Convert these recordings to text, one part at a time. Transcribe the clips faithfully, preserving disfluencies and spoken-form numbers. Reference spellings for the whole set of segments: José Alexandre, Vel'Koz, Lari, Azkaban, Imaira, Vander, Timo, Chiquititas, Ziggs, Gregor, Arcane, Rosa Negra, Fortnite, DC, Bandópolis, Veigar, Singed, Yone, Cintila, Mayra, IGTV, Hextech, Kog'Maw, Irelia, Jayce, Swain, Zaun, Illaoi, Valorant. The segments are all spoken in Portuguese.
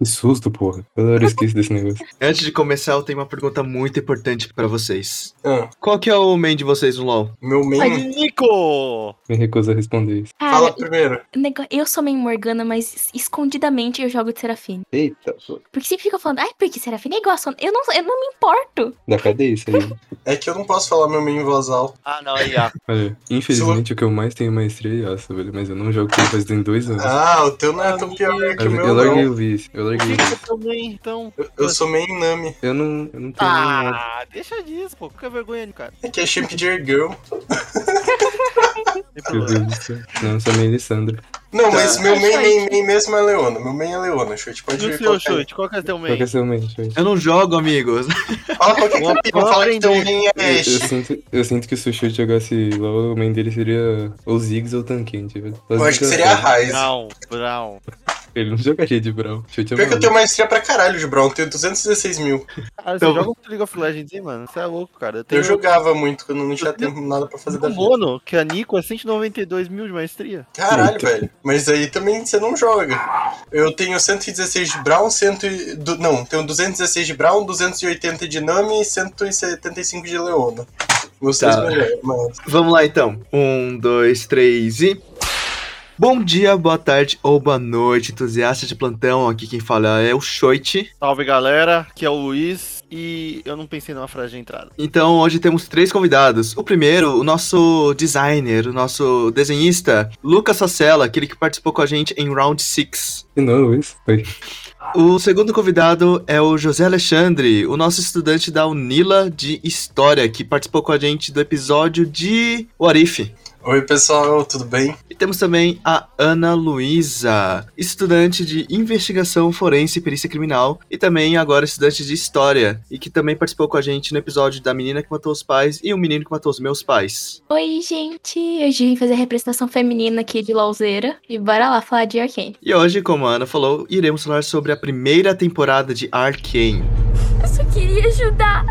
Que susto, porra. Eu hora esqueci desse negócio. Antes de começar, eu tenho uma pergunta muito importante pra vocês. Ah. Qual que é o main de vocês no LoL? Meu main... Ai, Nico! Me recuso a responder isso. Cara, fala primeiro. Eu sou main Morgana, mas escondidamente eu jogo de Seraphine. Eita, porra. Porque sempre ficam falando, ai, porque Seraphine é igual a Sona. Eu não, eu não me importo. Da cadeia isso aí. É que eu não posso falar meu main em voz alta. Ah, não, é Yá. Olha, infelizmente, so... o que eu mais tenho maestria é Yá, velho. Mas eu não jogo com faz dois anos. Ah, o teu não é tão pior que o meu, não. Eu larguei o vício. Eu larguei o vício. Eu também, então. Eu, eu sou main Nami. Eu não, eu não tenho ah, nada. Ah, deixa disso, pô. Fica vergonha, cara. É que é chip de Ergirl. Meu Deus do céu. Não, eu sou main Lissandra. Não, mas tá. Meu main, main, main mesmo é Leona. Meu main é Leona, chute. Pode ver qual é. Qual que é teu main? Qual que é seu main, chute? Eu não jogo, amigos. Fala qual que é teu main. Fala que teu main é este. Eu, eu, sinto, eu sinto que se o chute jogasse LoL, o main dele seria ou Ziggs ou Tanquente, velho. Eu acho que seria a Ryze. Brown, Brown. Ele não jogaria de Brown. Chute é Pior que eu tenho maestria pra caralho de Brown. Eu tenho duzentos e dezesseis mil. Cara, então... você joga muito League of Legends, hein, mano? Você é louco, cara. Eu, tenho... eu jogava muito, quando não tinha tempo nada pra fazer da vida. Mono, que a Nico é cento e noventa e dois mil de maestria. Caralho, Eita. velho. Mas aí também você não joga. Eu tenho cento e dezesseis de Brown, cem... Do... não, tenho duzentos e dezesseis de Brown, duzentos e oitenta de Nami e cento e setenta e cinco de Leona. Vocês tá. melhor, mas... Vamos lá, então. Um, dois, três e... Bom dia, boa tarde ou boa noite, entusiastas de plantão. Aqui quem fala é o Choit. Salve, galera. Aqui é o Luiz. E eu não pensei numa frase de entrada. Então, hoje temos três convidados. O primeiro, o nosso designer, o nosso desenhista, Lucas Sacela, aquele que participou com a gente em Round seis. De novo, isso. Oi. O segundo convidado é o José Alexandre, o nosso estudante da UNILA de História, que participou com a gente do episódio de Warif. Oi, pessoal, tudo bem? E temos também a Ana Luísa, estudante de Investigação Forense e Perícia Criminal, e também agora estudante de História, e que também participou com a gente no episódio da menina que matou os pais e o menino que matou os meus pais. Oi, gente! Hoje vim fazer a representação feminina aqui de LoLzeira, e bora lá falar de Arcane. E hoje, como a Ana falou, iremos falar sobre a primeira temporada de Arcane. Eu só queria ajudar.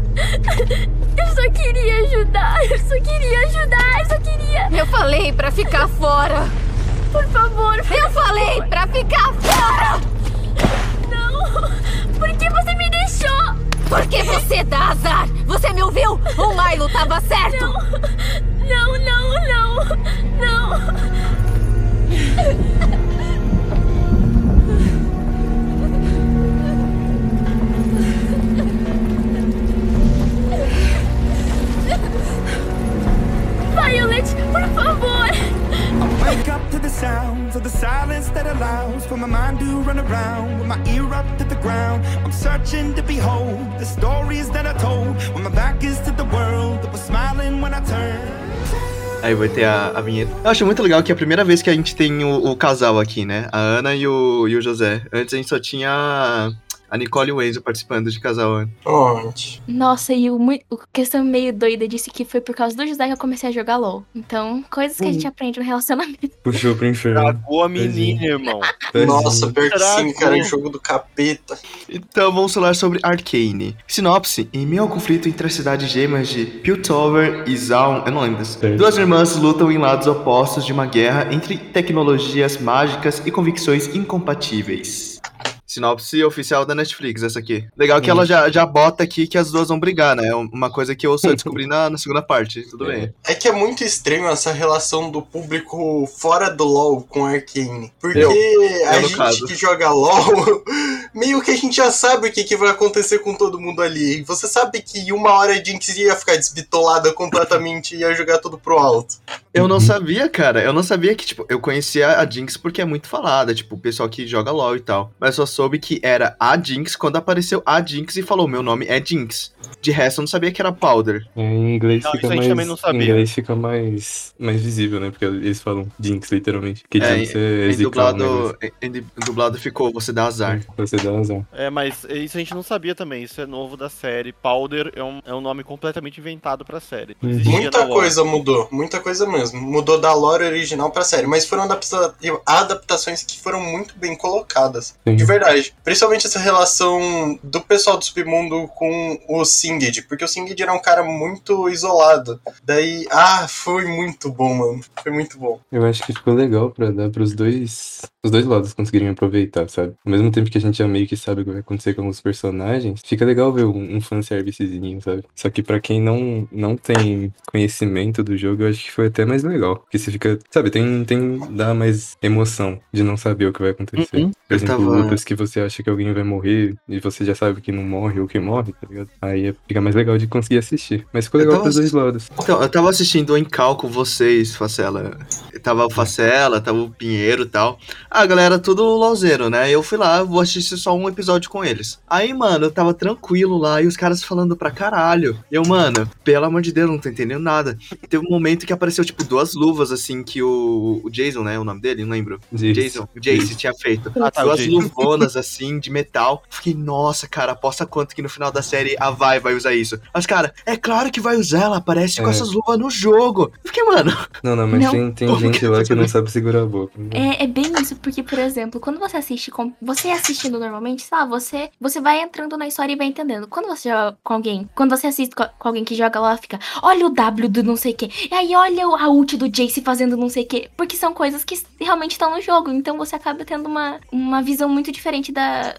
Eu só queria ajudar. Eu só queria ajudar. Eu só queria. Eu falei pra ficar fora. Por favor. Por eu favor. falei pra ficar fora. Não. Por que você me deixou? Porque você dá azar. Você me ouviu? O Mylo tava certo. Não. Não, não, não. Não. Violet, por favor! I wake up to the sounds of the silence that allows for my mind to run around with my ear up to the ground. I'm searching to behold the stories that I told when my back is to the world that was smiling when I turned. Aí vai ter a, a vinheta. Eu acho muito legal que é a primeira vez que a gente tem o, o casal aqui, né? A Ana e o, e o José. Antes a gente só tinha a Nicole e o Enzo participando de casal. Né? Oh. Nossa, e o, o questão meio doida disso que foi por causa do José que eu comecei a jogar LoL. Então, coisas que a gente hum. aprende no relacionamento. Puxou pro inferno. Tragou a menina, irmão. Nossa, pertinho, cara, é jogo do capeta. Então, vamos falar sobre Arcane. Sinopse. Em meio ao conflito entre as cidades gêmeas de Piltover e Zaun, eu não lembro disso. Duas irmãs lutam em lados opostos de uma guerra entre tecnologias mágicas e convicções incompatíveis. Sinopse oficial da Netflix, essa aqui. Legal que hum. ela já, já bota aqui que as duas vão brigar, né? Uma coisa que eu só descobri na, na segunda parte, tudo é. bem. É que é muito estranho essa relação do público fora do LoL com Arcane. Porque eu, eu a gente caso. que joga LoL, meio que a gente já sabe o que, que vai acontecer com todo mundo ali. Você sabe que uma hora a gente ia ficar desbitolada completamente e ia jogar tudo pro alto. Eu não sabia, cara. Eu não sabia que, tipo, eu conhecia a Jinx porque é muito falada, tipo, o pessoal que joga LoL e tal. Mas só soube que era a Jinx quando apareceu a Jinx e falou, meu nome é Jinx. De resto, eu não sabia que era Powder. É, em inglês não, fica, mais, também não sabia. Em inglês fica mais, mais visível, né? Porque eles falam Jinx, literalmente. Que é, Jinx é em dublado, em, em dublado ficou, você dá azar. Você dá azar. É, mas isso a gente não sabia também. Isso é novo da série. Powder é um, é um nome completamente inventado pra série. Hum. Muita coisa mudou. Muita coisa mesmo. Mudou da lore original pra série. Mas foram adapta- adaptações que foram muito bem colocadas. Sim. De verdade. Principalmente essa relação do pessoal do submundo com o Singed, porque o Singed era um cara muito isolado. Daí, ah, foi muito bom, mano. Foi muito bom. Eu acho que ficou legal pra dar pros dois... os dois lados conseguirem aproveitar, sabe? Ao mesmo tempo que a gente já meio que sabe o que vai acontecer com alguns personagens, fica legal ver um, um fanservicezinho, sabe? Só que pra quem não, não tem conhecimento do jogo, eu acho que foi até mais legal. Porque você fica, sabe, tem, tem dá mais emoção de não saber o que vai acontecer. Uhum. Por exemplo, tava... lutas que você acha que alguém vai morrer e você já sabe que não morre ou que morre, tá ligado? Aí fica mais legal de conseguir assistir. Mas ficou legal pros dois lados. Então, eu tava assistindo em cal com vocês, Facela. Tava o Facela, tava o Pinheiro e tal. A galera tudo lozeiro, né? Eu fui lá, vou assistir só um episódio com eles. Aí, mano, eu tava tranquilo lá e os caras falando pra caralho. E eu, mano, pelo amor de Deus, não tô entendendo nada. Teve um momento que apareceu, tipo, duas luvas, assim, que o, o Jason, né? O nome dele? Não lembro. Jayce. Jason. O Jayce tinha feito. Ah, tá, duas luvonas, assim, de metal. Fiquei, nossa, cara, aposta quanto que no final da série a Vi vai usar isso. Mas, cara, é claro que vai usar, ela aparece é. com essas luvas no jogo. Fiquei, mano... Não, não, mas não. tem, tem oh, gente lá que não sabe segurar a boca. É, é bem isso, porque, por exemplo, quando você assiste... Com... Você assistindo normalmente, sei lá, você, você vai entrando na história e vai entendendo. Quando você joga com alguém... Quando você assiste com alguém que joga lá, fica... Olha o W do não sei o quê. E aí, olha a ult do Jayce fazendo não sei o quê. Porque são coisas que realmente estão no jogo. Então, você acaba tendo uma, uma visão muito diferente da,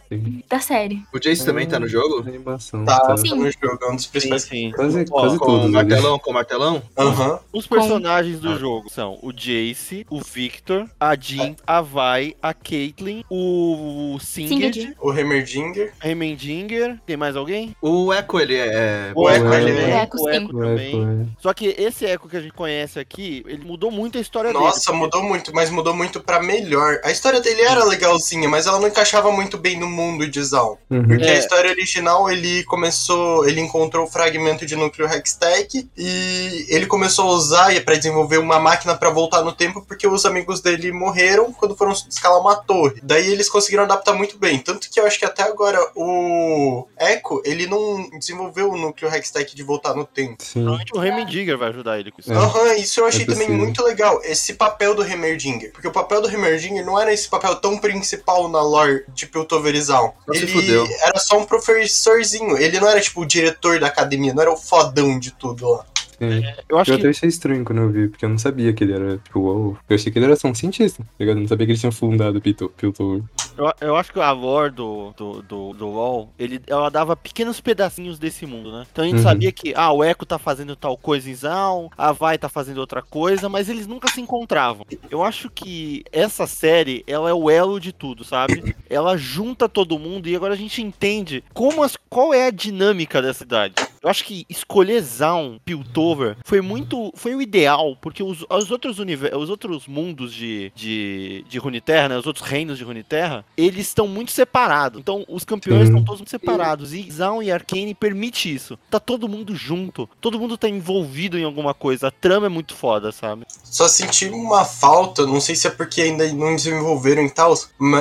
da série. O Jayce é... também tá no jogo? Animação, tá, tá sim. no jogo. É um dos principais. Sim, sim. Quase, Ó, quase com tudo, martelão, né? Com martelão? Aham. Uhum. Os personagens com... do jogo são o Jayce, o Viktor, a Jinx, a Vi, a Caitlyn, o Singed, o Heimerdinger. Heimerdinger. Tem mais alguém? O Ekko, ele é... O Ekko, ele é... O Ekko, o Ekko, o Ekko também. O Ekko. Só que esse Ekko que a gente conhece aqui, ele mudou muito a história Nossa, dele. Nossa, mudou muito, mas mudou muito pra melhor. A história dele era legalzinha, mas ela não encaixava muito bem no mundo de Zaun. Uhum. Porque é. a história original, ele começou... Ele encontrou o fragmento de núcleo Hextech e ele começou a usar pra desenvolver uma máquina pra voltar no tempo porque os amigos dele morreram quando foram escalar uma torre. Daí eles conseguiram adaptar muito bem. Tanto que eu acho que até agora o Ekko, ele não desenvolveu o núcleo Hextech de voltar no tempo. Provavelmente o Heimerdinger vai ajudar ele com isso. Aham, é. uhum, isso eu achei é também muito legal. Esse papel do Heimerdinger. Porque o papel do Heimerdinger não era esse papel tão principal na lore de Piltover e Zaun. Ele era só um professorzinho. Ele não era tipo o diretor da academia, não era o fodão de tudo lá. É. Eu, acho eu até que... achei estranho quando eu vi, porque eu não sabia que ele era, tipo, uou. Eu achei que ele era só um cientista, tá ligado? Eu não sabia que eles tinham fundado o Piltover. Eu, eu acho que a lore do, do, do, do U O L, ele, ela dava pequenos pedacinhos desse mundo, né? Então a gente uhum. sabia que, ah, o Ekko tá fazendo tal coisa em Zaun, a Vi tá fazendo outra coisa, mas eles nunca se encontravam. Eu acho que essa série, ela é o elo de tudo, sabe? Ela junta todo mundo e agora a gente entende como as, qual é a dinâmica dessa cidade. Eu acho que escolher Zaun, Piltover, foi muito... Foi o ideal, porque os, os, outros, univer, os outros mundos de, de, de Runeterra, né? Os outros reinos de Runeterra, eles estão muito separados. Então, os campeões estão todos muito separados. E Zaun e Arcane permite isso. Tá todo mundo junto. Todo mundo tá envolvido em alguma coisa. A trama é muito foda, sabe? Só senti uma falta, não sei se é porque ainda não desenvolveram e tal,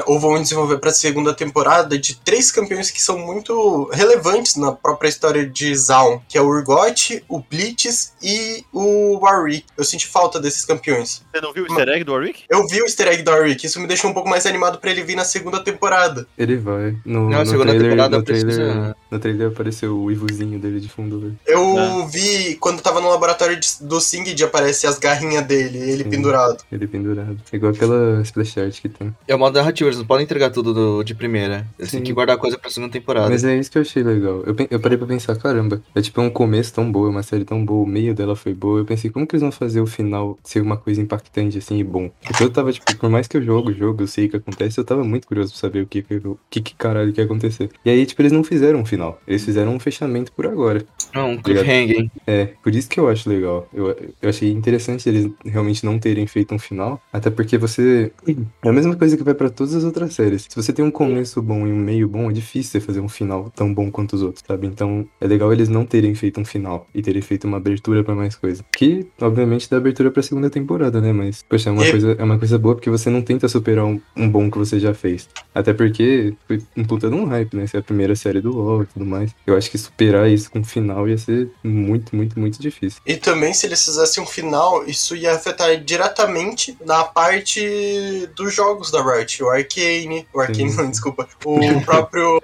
ou vão desenvolver pra segunda temporada, de três campeões que são muito relevantes na própria história de Zaun. Que é o Urgot, o Blitz e o Warwick. Eu senti falta desses campeões. Você não viu o easter egg do Warwick? Eu vi o easter egg do Warwick. Isso me deixou um pouco mais animado pra ele vir na segunda temporada. Ele vai. No, não, no segunda trailer, temporada no trailer, no trailer apareceu o ivozinho dele de fundo. Velho. Eu ah. vi quando tava no laboratório de, do Singed, aparece as garrinhas dele. Ele Sim, pendurado. Ele pendurado. É igual aquela splash art que tem. É o modo narrativo. Eles não podem entregar tudo do, de primeira. Eles têm que guardar coisa pra segunda temporada. Mas é isso que eu achei legal. Eu, eu parei pra pensar, caramba. É tipo um começo tão bom, uma série tão boa, o meio dela foi boa. Eu pensei, como que eles vão fazer o final ser uma coisa impactante assim e bom? Porque eu tava, tipo, por mais que eu jogo o jogo, eu sei o que acontece, eu tava muito curioso pra saber o que, o que, que caralho que ia acontecer. E aí, tipo, eles não fizeram um final. Eles fizeram um fechamento por agora. Não, um cliffhanger, hein? É, por isso que eu acho legal. Eu, eu achei interessante eles realmente não terem feito um final, até porque você... É a mesma coisa que vai pra todas as outras séries. Se você tem um começo bom e um meio bom, é difícil você fazer um final tão bom quanto os outros, sabe? Então, é legal eles não terem feito um final e terem feito uma abertura pra mais coisa. Que, obviamente, dá abertura pra segunda temporada, né? Mas, poxa, é uma, e... coisa, é uma coisa boa porque você não tenta superar um, um bom que você já fez. Até porque foi um puta de um hype, né? Essa é a primeira série do U O L e tudo mais. Eu acho que superar isso com um final ia ser muito, muito, muito difícil. E também, se eles fizessem um final, isso ia afetar diretamente na parte dos jogos da Riot. O Arcane... O Arcane, não, desculpa. O próprio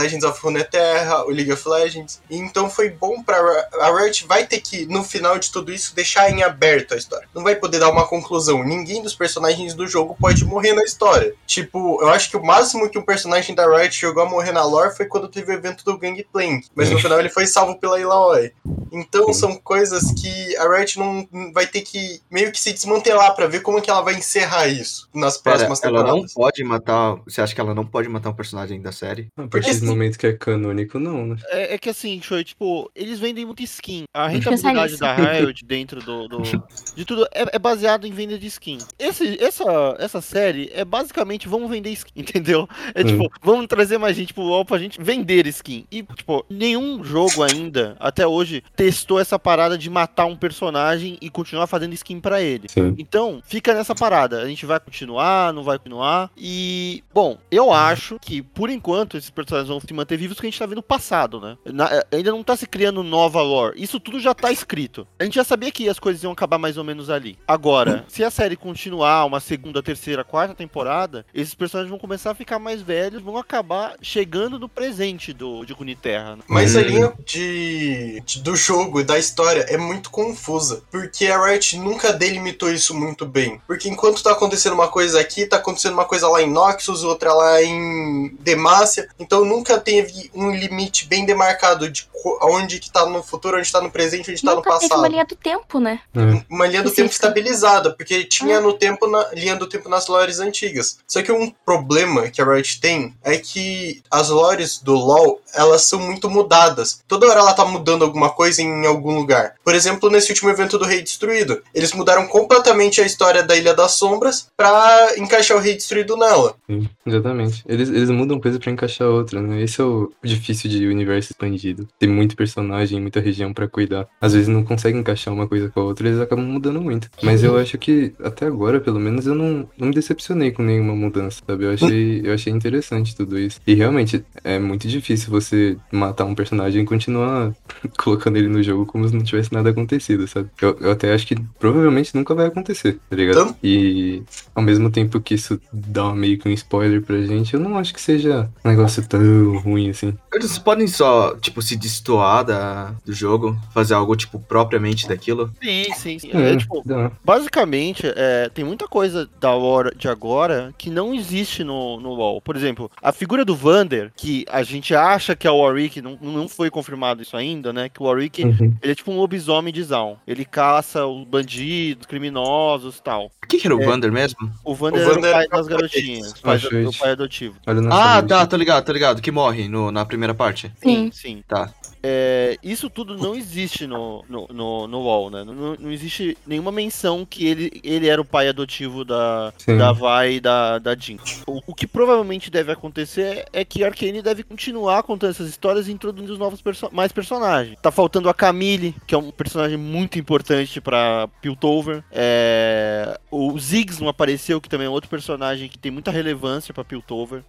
Legends of Runeterra, o League of Legends. E então foi bom pra... A Riot vai ter que, no final de tudo isso, deixar em aberto a história. Não vai poder dar uma conclusão. Ninguém dos personagens do jogo pode morrer na história. Tipo, eu acho que o máximo que um personagem da Riot chegou a morrer na lore foi quando teve o evento do Gangplank. Mas no final ele foi salvo pela Illaoi. Então são coisas que a Riot não vai ter que meio que se desmantelar pra ver como que ela vai encerrar isso nas próximas Pera, temporadas. Ela não pode matar... Você acha que ela não pode matar um personagem da série? A partir assim, do momento que é canônico, não, né? É, é que assim, show, tipo, eles vendem muito skin. A rentabilidade da Riot dentro do... do de tudo é, é baseado em venda de skin. Esse, essa, essa série é basicamente vamos vender skin, entendeu? É hum. tipo, vamos trazer mais gente pro U O L pra gente vender skin. E, tipo, nenhum jogo ainda, até hoje, testou essa parada de matar um personagem e continuar fazendo skin pra ele. Sim. Então, fica nessa parada. A gente vai continuar, não vai continuar. E, bom, eu acho que, por enquanto, esses personagens vão se manter vivos porque a gente tá vendo o passado, né? Na, ainda não tá se criando nova lore. Isso tudo já tá escrito. A gente já sabia que as coisas iam acabar mais ou menos ali. Agora, se a série continuar uma segunda, terceira, quarta temporada, esses personagens vão começar a ficar mais velhos, vão acabar chegando no presente do, de Runeterra. Né? Mas a linha de, de, do jogo e da história é muito confusa, porque a Riot nunca delimitou isso muito bem. Porque enquanto tá acontecendo uma coisa aqui, tá acontecendo uma coisa lá em Noxus, outra lá em Demacia, então nunca teve um limite bem demarcado de onde que tá no futuro, onde tá no presente, onde nunca tá no passado. Teve uma linha do tempo, né? Uhum. Uma linha do Existe. tempo estabilizada, porque tinha uhum. no tempo na, linha do tempo nas lores antigas. Só que um problema que a Riot tem é que as lores do LoL, elas são muito mudadas. Toda hora ela tá mudando alguma coisa em algum lugar. Por exemplo, nesse último evento do Rei Destruído, eles mudaram completamente a história da Ilha das Sombras pra encaixar o Rei Destruído nela. Sim, exatamente. Eles, eles mudam coisa pra encaixar outra, né? Esse é o difícil de universo expandido. Tem muito personagem, muita região pra cuidar. Às vezes não conseguem encaixar uma coisa com a outra, eles acabam mudando muito. Mas eu acho que, até agora, pelo menos, eu não, não me decepcionei com nenhuma mudança, sabe? Eu achei, eu achei interessante tudo isso. E realmente, é muito difícil você matar um personagem e continuar colocando ele no jogo como se não tivesse nada acontecido, sabe? Eu, eu até acho que provavelmente nunca vai acontecer, tá ligado? E ao mesmo tempo que isso dá meio que um spoiler pra gente, eu não acho que seja um negócio tão ruim assim. Eles podem só, tipo, se destoar da, do jogo, fazer algo, tipo, propriamente daquilo? Sim, sim, sim. É, é, tipo, basicamente, é, tem muita coisa da hora de agora que não existe no, no U O L. Por exemplo, a figura do Vander, que a gente acha que é o Warwick, não, não foi confirmado isso ainda, né? Que o Warwick, uhum. ele é tipo um lobisomem de Zaun. Ele caça os bandidos, criminosos e tal. O que, que era o é, Vander mesmo? O Vander, o Vander era o pai das garotinhas, o pai, do, o pai adotivo. Ah, tá, tô ligado, tô ligado. Que morre no, na primeira parte. Sim, sim. Tá. É, isso tudo não existe no, no, no, no U O L, né? Não, não existe nenhuma menção que ele, ele era o pai adotivo da, da Vi e da, da Jinx. O, o que provavelmente deve acontecer é que Arcane deve continuar contando essas histórias e introduzindo novos perso- mais personagens. Tá faltando a Camille, que é um personagem muito importante pra Piltover. É, o Ziggs não apareceu, que também é outro personagem que tem muita relevância pra Piltover.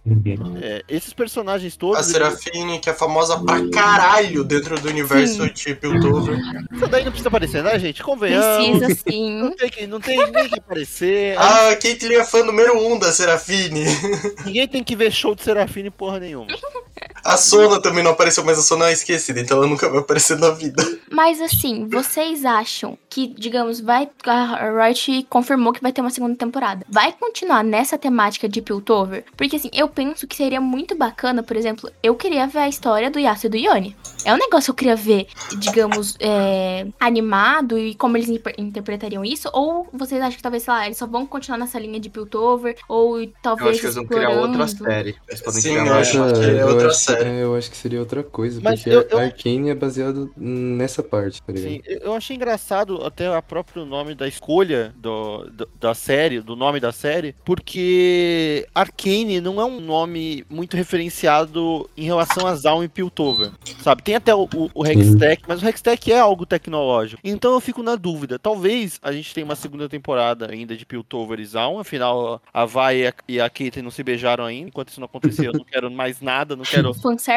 É, esses personagens todos... A Seraphine, que é famosa pra caralho dentro do universo de Piltover. Isso daí não precisa aparecer, né, gente? Convenhamos. Precisa, sim. Não tem, que, não tem ninguém que aparecer. Ah, a Caitlyn é fã número um da Seraphine. Ninguém tem que ver show de Seraphine porra nenhuma. A Sona também não apareceu, mas a Sona é esquecida, então ela nunca vai aparecer na vida. Mas assim, vocês acham que, digamos, vai, a Riot confirmou que vai ter uma segunda temporada. Vai continuar nessa temática de Piltover? Porque assim, eu penso que seria muito bacana, por exemplo, eu queria ver a história do Yasuo e do Yone. É um negócio que eu queria ver, digamos, é, animado e como eles interpretariam isso? Ou vocês acham que talvez, sei lá, eles só vão continuar nessa linha de Piltover? Ou talvez. Eu acho que eles vão criar outra série. Eles podem Sim, criar eu acho que é outra acho, série. É, eu acho que seria outra coisa, mas porque eu, eu... a Arcane é baseado nessa parte, tá ligado? Sim, eu achei engraçado até o próprio nome da escolha do, do, da série, do nome da série, porque Arcane não é um nome muito referenciado em relação a Zaun e Piltover, sabe? Tem Tem até o, o, o Hextech, mas o Hextech é algo tecnológico. Então eu fico na dúvida. Talvez a gente tenha uma segunda temporada ainda de Piltover e Zaun. Afinal, a Vi e a, a Caitlyn não se beijaram ainda. Enquanto isso não acontecer, eu não quero mais nada. Não quero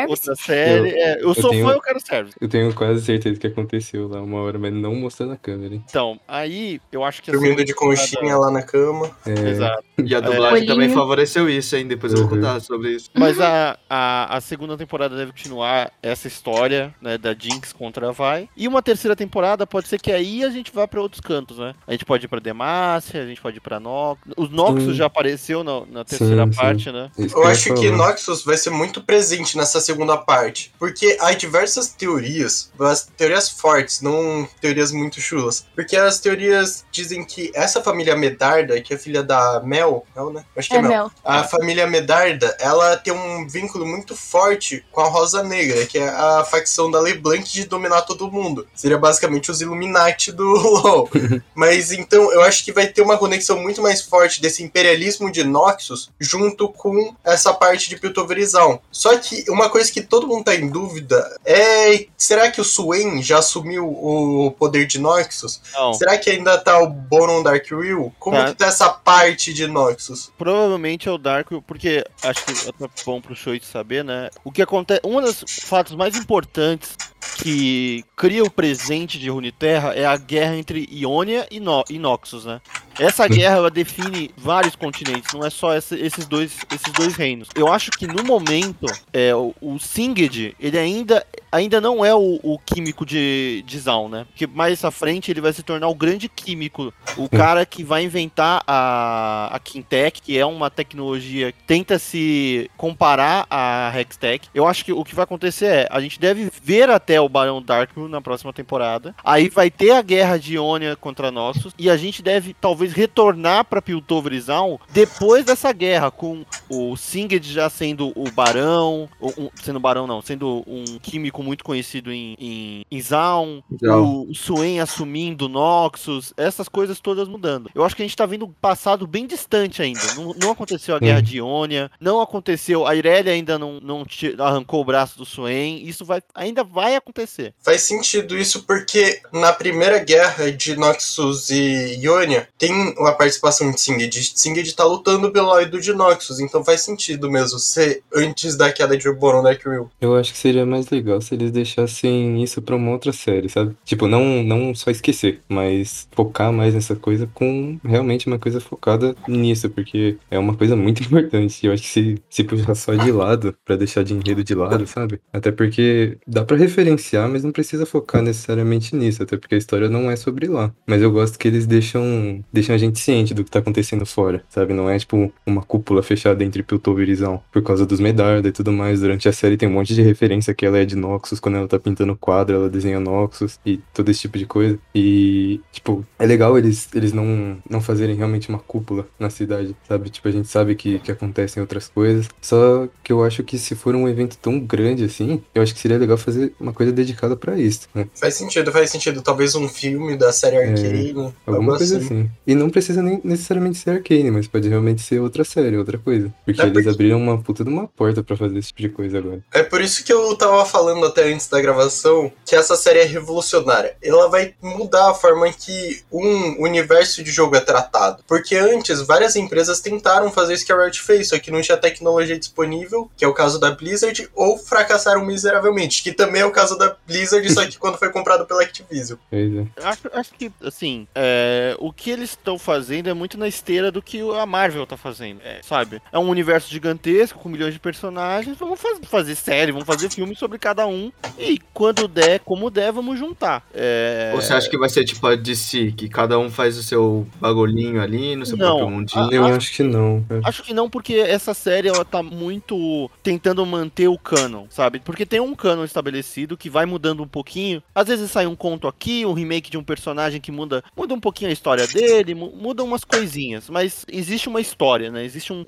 outra série. Eu, é, eu, eu sou tenho, fã, eu quero service. Eu tenho quase certeza que aconteceu lá uma hora, mas não mostrando a câmera. Hein? Então, aí eu acho que... Dormindo de conchinha lá na cama. É... Exato. E a dublagem é. também favoreceu isso, hein? Depois eu vou contar sobre isso. Mas a, a, a segunda temporada deve continuar essa história, né, da Jinx contra a Vi. E uma terceira temporada pode ser que aí a gente vá pra outros cantos, né? A gente pode ir pra Demacia, a gente pode ir pra Noxus. Os Noxus sim. já apareceu na, na terceira sim, parte, sim. né? Isso eu acho que Noxus vai ser muito presente nessa segunda parte. Porque há diversas teorias, as teorias fortes, não teorias muito chulas. Porque as teorias dizem que essa família Medarda, que é filha da Mel, Mel, né? Acho que é, é Mel. Mel. A família Medarda, ela tem um vínculo muito forte com a Rosa Negra, que é a facção da LeBlanc de dominar todo mundo. Seria basicamente os Illuminati do LoL. Mas então, eu acho que vai ter uma conexão muito mais forte desse imperialismo de Noxus junto com essa parte de Piltover e Zaun. Só que uma coisa que todo mundo tá em dúvida é, será que o Swain já assumiu o poder de Noxus? Não. Será que ainda tá o Boron Darkreal? Como é. que tá essa parte de Noxus? Provavelmente é o Dark, porque acho que é bom pro show de saber, né? O que acontece. Um dos fatos mais importantes que cria o presente de Runeterra é a guerra entre Ionia e, no- e Noxus, né? Essa guerra, ela define vários continentes, não é só essa, esses, dois, esses dois reinos. Eu acho que, no momento, é, o, o Singed, ele ainda, ainda não é o, o químico de, de Zaun, né? Porque mais à frente, ele vai se tornar o grande químico, o cara que vai inventar a, a Quintech, que é uma tecnologia que tenta se comparar à Hextech. Eu acho que o que vai acontecer é, a gente deve ver até o Barão Darkreal na próxima temporada, aí vai ter a guerra de Ionia contra Noxus, e a gente deve, talvez, retornar para Piltover e Zaun depois dessa guerra, com o Singed já sendo o barão, ou, um, sendo barão não, sendo um químico muito conhecido em, em, em Zaun, o, o Swain assumindo Noxus, essas coisas todas mudando. Eu acho que a gente tá vendo um passado bem distante ainda. Não, não aconteceu a guerra de Ionia, não aconteceu, a Irelia ainda não, não te, arrancou o braço do Swain, isso vai, ainda vai acontecer. Faz sentido isso porque na primeira guerra de Noxus e Ionia, tem a participação de Singed. Singed tá lutando pelo lado de Noxus, então faz sentido mesmo ser antes da queda de Boron Darkreal. Eu acho que seria mais legal se eles deixassem isso pra uma outra série, sabe? Tipo, não, não só esquecer, mas focar mais nessa coisa com realmente uma coisa focada nisso, porque é uma coisa muito importante. Eu acho que se, se puxar só de lado, pra deixar de enredo de lado, sabe? Até porque dá pra referenciar, mas não precisa focar necessariamente nisso, até porque a história não é sobre lá. Mas eu gosto que eles deixam... deixam a gente ciente do que tá acontecendo fora, sabe? Não é, tipo, uma cúpula fechada entre Piltover e Zaun, por causa dos Medarda e tudo mais. Durante a série tem um monte de referência que ela é de Noxus, quando ela tá pintando o quadro, ela desenha Noxus e todo esse tipo de coisa. E, tipo, é legal eles, eles não, não fazerem realmente uma cúpula na cidade, sabe? Tipo, a gente sabe que, que acontecem outras coisas, só que eu acho que se for um evento tão grande assim, eu acho que seria legal fazer uma coisa dedicada pra isso, né? Faz sentido, faz sentido. Talvez um filme da série Arcane, é, alguma coisa assim. assim. E não precisa nem necessariamente ser Arcane, mas pode realmente ser outra série, outra coisa. Porque é eles porque... abriram uma puta de uma porta pra fazer esse tipo de coisa agora. É por isso que eu tava falando até antes da gravação que essa série é revolucionária. Ela vai mudar a forma que um universo de jogo é tratado. Porque antes, várias empresas tentaram fazer isso que a Riot fez, só que não tinha tecnologia disponível, que é o caso da Blizzard, ou fracassaram miseravelmente, que também é o caso da Blizzard, só que quando foi comprado pela Activision. É. Acho, acho que, assim, é, o que eles estão fazendo é muito na esteira do que a Marvel tá fazendo, é, sabe? É um universo gigantesco, com milhões de personagens, vamos faz, fazer série, vamos fazer filme sobre cada um, e quando der, como der, vamos juntar. É... Ou você acha que vai ser tipo a D C, que cada um faz o seu bagulhinho ali, no seu não, próprio mundinho? Eu acho, acho que não. Acho que não, porque essa série, ela tá muito tentando manter o canon, sabe? Porque tem um canon estabelecido que vai mudando um pouquinho, às vezes sai um conto aqui, um remake de um personagem que muda, muda um pouquinho a história dele, muda umas coisinhas, mas existe uma história, né? Existe um,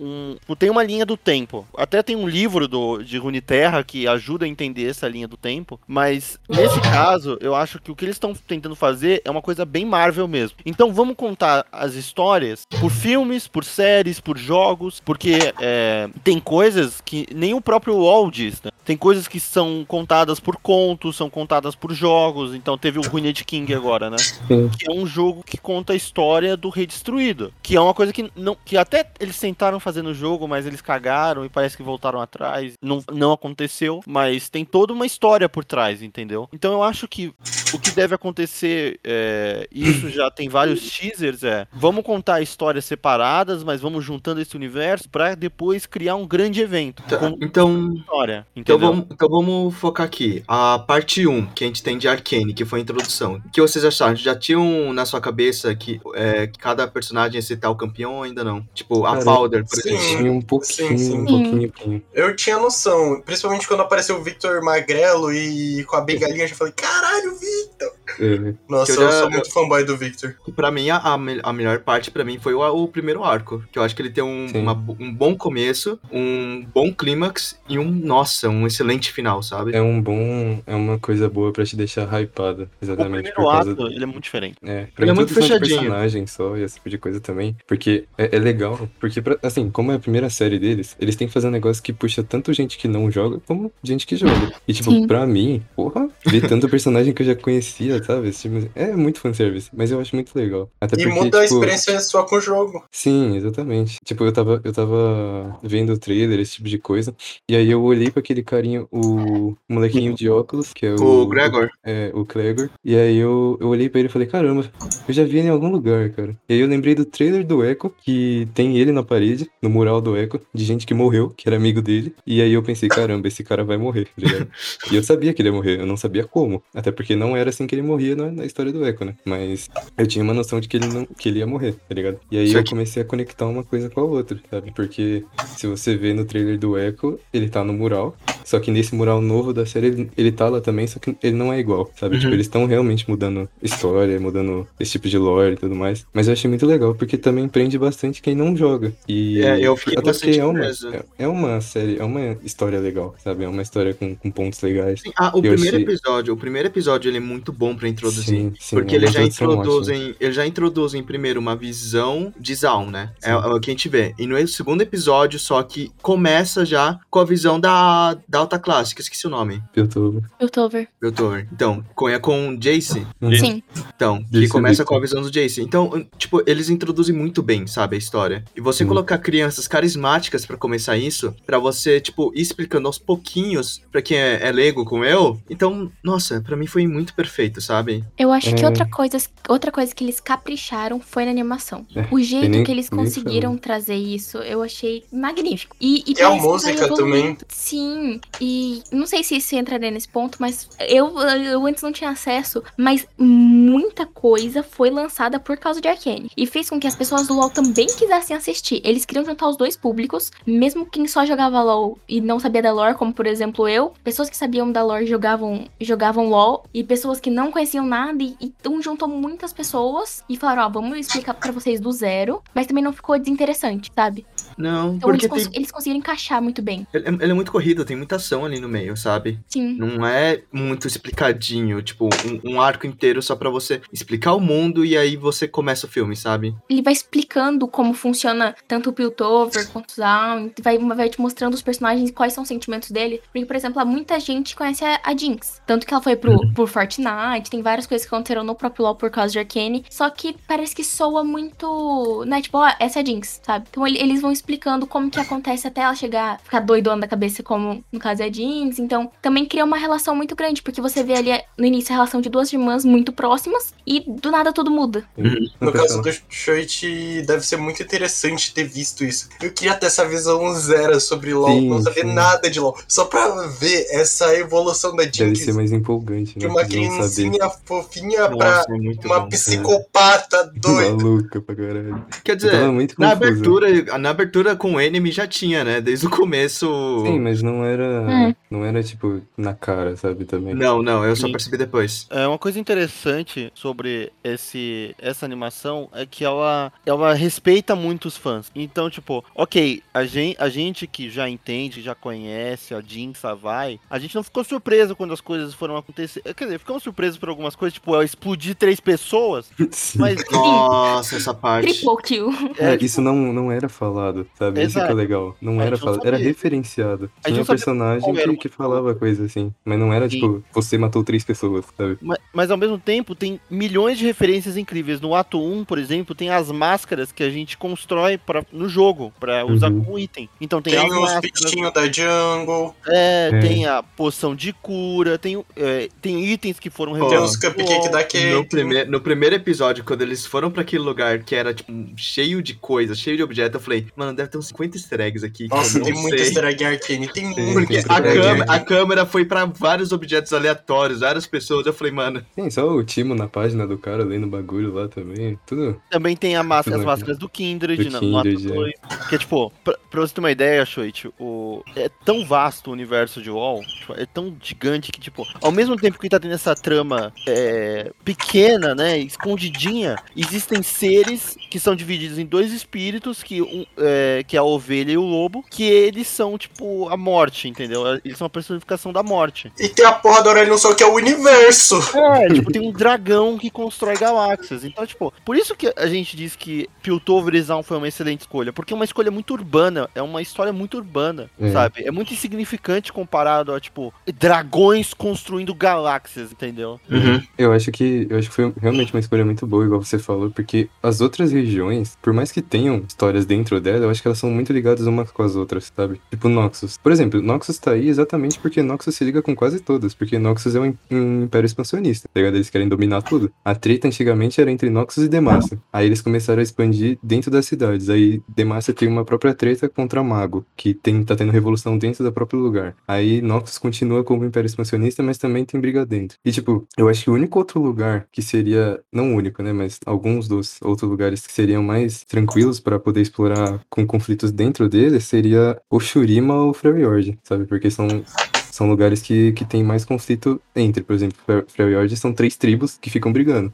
um... tem uma linha do tempo. Até tem um livro do, de Runeterra que ajuda a entender essa linha do tempo, mas nesse caso, eu acho que o que eles estão tentando fazer é uma coisa bem Marvel mesmo. Então vamos contar as histórias por filmes, por séries, por jogos, porque é, tem coisas que nem o próprio U O L diz, né? Tem coisas que são contadas por contos, são contadas por jogos, então teve o Ruined King agora, né? Sim. Que é um jogo que conta a história do Rei Destruído, que é uma coisa que, não, que até eles tentaram fazer no jogo, mas eles cagaram e parece que voltaram atrás, não, não aconteceu, mas tem toda uma história por trás, entendeu? Então eu acho que o que deve acontecer, é, isso já tem vários teasers, é, vamos contar histórias separadas, mas vamos juntando esse universo pra depois criar um grande evento. Então, então, história, então, vamos, então vamos focar aqui. A parte um, que a gente tem de Arcane, que foi a introdução. O que vocês acharam? Já tinham na sua cabeça que, é, que cada personagem ia citar o campeão ou ainda não? Tipo, a Powder, por exemplo. Sim, um pouquinho, sim, sim. um pouquinho, pouquinho. Eu tinha noção, principalmente quando apareceu o Viktor magrelo e com a bengalinha, eu já falei, caralho, Viktor! É. Nossa, eu, já, eu sou muito fanboy do Viktor. Pra mim, a, a melhor parte pra mim foi o, o primeiro arco, que eu acho que ele tem um, uma, um bom começo, um bom clímax e um, nossa, um excelente final, sabe? É um bom, é uma coisa boa pra te deixar hypado, exatamente. O primeiro ato, do... ele é muito diferente. É, pra ele é muito fechadinho. Personagem só e esse tipo de coisa também, porque é, é legal, porque pra, assim, como é a primeira série deles, eles têm que fazer um negócio que puxa tanto gente que não joga, como gente que joga. E tipo, sim, pra mim, porra, ver tanto personagem que eu já conhecia, sabe? Tipo, é muito fanservice, mas eu acho muito legal. Até e porque, muda tipo, a experiência só com o jogo. Sim, exatamente. Tipo, eu tava, eu tava vendo o trailer, esse tipo de coisa, e aí eu olhei pra aquele carinho, o molequinho de óculos, que é o... O Gregor. O, é, o Gregor. E aí eu, eu olhei pra ele e falei, caramba, eu já vi ele em algum lugar, cara. E aí eu lembrei do trailer do Ekko, que tem ele na parede, no mural do Ekko, de gente que morreu, que era amigo dele. E aí eu pensei, caramba, esse cara vai morrer, tá ligado? E eu sabia que ele ia morrer, eu não sabia como. Até porque não era assim que ele morria na, na história do Ekko, né? Mas eu tinha uma noção de que ele, não, que ele ia morrer, tá ligado? E aí eu comecei a conectar uma coisa com a outra, sabe? Porque se você vê no trailer do Ekko, ele tá no mural. Só que nesse mural novo da série, ele, ele tá lá também, só que ele não é igual, sabe? Uhum. Tipo, eles estão realmente mudando história, mudando esse tipo de lore e tudo mais. Mas eu achei muito legal, porque também prende bastante quem não joga. E é, eu fiquei até porque é uma, é, é uma série, é uma história legal, sabe? É uma história com, com pontos legais. Sim. Ah, o eu primeiro achei... episódio, o primeiro episódio ele é muito bom pra introduzir. Sim, sim, porque é, eles já introduzem, eles já introduzem primeiro uma visão de Zaun, né? É, é o que a gente vê. E no segundo episódio, só que começa já com a visão da, da alta classe, que eu esqueci o nome. Piltover. Piltover. Piltover. Então, com, é com Jayce? Sim. Então, Jayce que começa com a visão do Jayce. Então, tipo, eles introduzem muito bem, sabe, a história. E você hum. colocar crianças carismáticas pra começar isso, pra você, tipo, ir explicando aos pouquinhos pra quem é, é leigo como eu. Então, nossa, pra mim foi muito perfeito, sabe? Eu acho é. que outra coisa, outra coisa que eles capricharam foi na animação. É. O jeito nem, que eles conseguiram trazer isso, eu achei magnífico. E, e, e a música também. Sim, e não sei se isso entraria nesse ponto, mas eu, eu antes não tinha acesso, mas muita coisa foi lançada por causa de Arcane. E fez com que as pessoas do LoL também quisessem assistir. Eles queriam juntar os dois públicos, mesmo quem só jogava LoL e não sabia da lore, como por exemplo eu. Pessoas que sabiam da lore jogavam, jogavam LoL, e pessoas que não conheciam nada, e, e um juntou muitas pessoas e falaram, ó, vamos explicar pra vocês do zero, mas também não ficou desinteressante, sabe? Não, então porque eles, cons- tem... eles conseguiram encaixar muito bem. Ele, ele é muito corrido, tem muita ação ali no meio, sabe? Sim. Não é muito explicadinho, tipo, um, um arco inteiro só pra você explicar o mundo e aí você começa o filme, sabe? Ele vai explicando como funciona tanto o Piltover quanto o Zaun, vai, vai te mostrando os personagens, quais são os sentimentos dele. Porque, por exemplo, muita gente conhece a, a Jinx. Tanto que ela foi pro, uhum. pro Fortnite, tem várias coisas que aconteceram no próprio LoL por causa de Arcane, só que parece que soa muito, né? Tipo, ó, essa é a Jinx, sabe? Então ele, eles vão explicando como que acontece até ela chegar, ficar doidona da cabeça, como no caso é a Jinx. Então, também cria uma relação muito grande, porque você vê ali no início a relação de duas irmãs muito próximas e do nada tudo muda. Uhum. No caso do Shoichi, deve ser muito interessante ter visto isso. Eu queria ter essa visão zero sobre LoL, sim, não saber sim. nada de LoL, só pra ver essa evolução da Jinx. Deve ser mais empolgante, né? De uma criancinha fofinha pra uma psicopata doida. Maluca pra caralho. Quer dizer, na abertura, na abertura com o Enemy já tinha, né? Desde o começo... Sim, mas não era... Hum. Não era, tipo, na cara, sabe? Também. Não, não. Eu só percebi depois. É, uma coisa interessante sobre esse, essa animação é que ela, ela respeita muito os fãs. Então, tipo, ok, a gente, a gente que já entende, já conhece a Jinx, a Vi, a gente não ficou surpreso quando as coisas foram acontecer. Quer dizer, ficamos surpresos por algumas coisas, tipo, ela explodir três pessoas. Mas... Nossa, essa parte. Triple kill. É, isso não, não era falado. Sabe? Exato. Isso que é legal. Não era falado, era referenciado. Tinha um personagem personagem que, uma... que falava coisa assim. Mas não era, Sim. tipo, você matou três pessoas, sabe? Mas, mas ao mesmo tempo, tem milhões de referências incríveis. No ato um, por exemplo, tem as máscaras que a gente constrói pra, no jogo, pra usar uhum. como item. Então tem, tem os bichinhos da jungle. É, é, tem a poção de cura, tem, é, tem itens que foram revelados. Tem os cupcakes da Caitlyn. No, prime- no primeiro episódio, quando eles foram pra aquele lugar que era, tipo, cheio de coisa, cheio de objeto, eu falei, mano, deve ter uns cinquenta easter eggs aqui. Nossa, tem muito easter egg Arcane, tem muito. Porque a, câmera, a câmera foi pra vários objetos aleatórios, várias pessoas, eu falei, mano... Tem só o Timo na página do cara lendo o bagulho lá também, tudo... Também tem a máscara, tudo as máscaras do Kindred, do na, Kindred no ato dois, é. Que é, tipo, pra, pra você ter uma ideia, Shoichi, o é tão vasto o universo de WoW, tipo, é tão gigante que, tipo, ao mesmo tempo que tá tendo essa trama é, pequena, né, escondidinha, existem seres que são divididos em dois espíritos, que, um, é, que é a ovelha e o lobo, que eles são, tipo, a morte, entendeu? Eles são a personificação da morte. E tem a porra da Aurélio, não sei o que é o universo. É, tipo, tem um dragão que constrói galáxias. Então, tipo, por isso que a gente diz que Piltover e Zaun foi uma excelente escolha, porque é uma escolha muito urbana, é uma história muito urbana, é. sabe? É muito insignificante comparado a, tipo, dragões construindo galáxias, entendeu? Uhum. Eu acho que eu acho que foi realmente uma escolha muito boa, igual você falou, porque as outras regiões, por mais que tenham histórias dentro dela, eu acho que elas são muito ligadas umas com as outras, sabe? Tipo Noxus. Por exemplo, Noxus tá aí exatamente porque Noxus se liga com quase todas, porque Noxus é um, um império expansionista, tá ligado? Eles querem dominar tudo. A treta antigamente era entre Noxus e Demacia. Aí eles começaram a expandir dentro das cidades. Aí Demacia tem uma própria treta contra Mago, que tem, tá tendo revolução dentro do próprio lugar. Aí Noxus continua como império expansionista, mas também tem briga dentro. E tipo, eu acho que o único outro lugar que seria, não único, né, mas alguns dos outros lugares que seriam mais tranquilos pra poder explorar com conflitos dentro deles seria Oshurima ou Freljord, sabe? Porque são... São lugares que, que tem mais conflito entre, por exemplo, Freljord são três tribos que ficam brigando,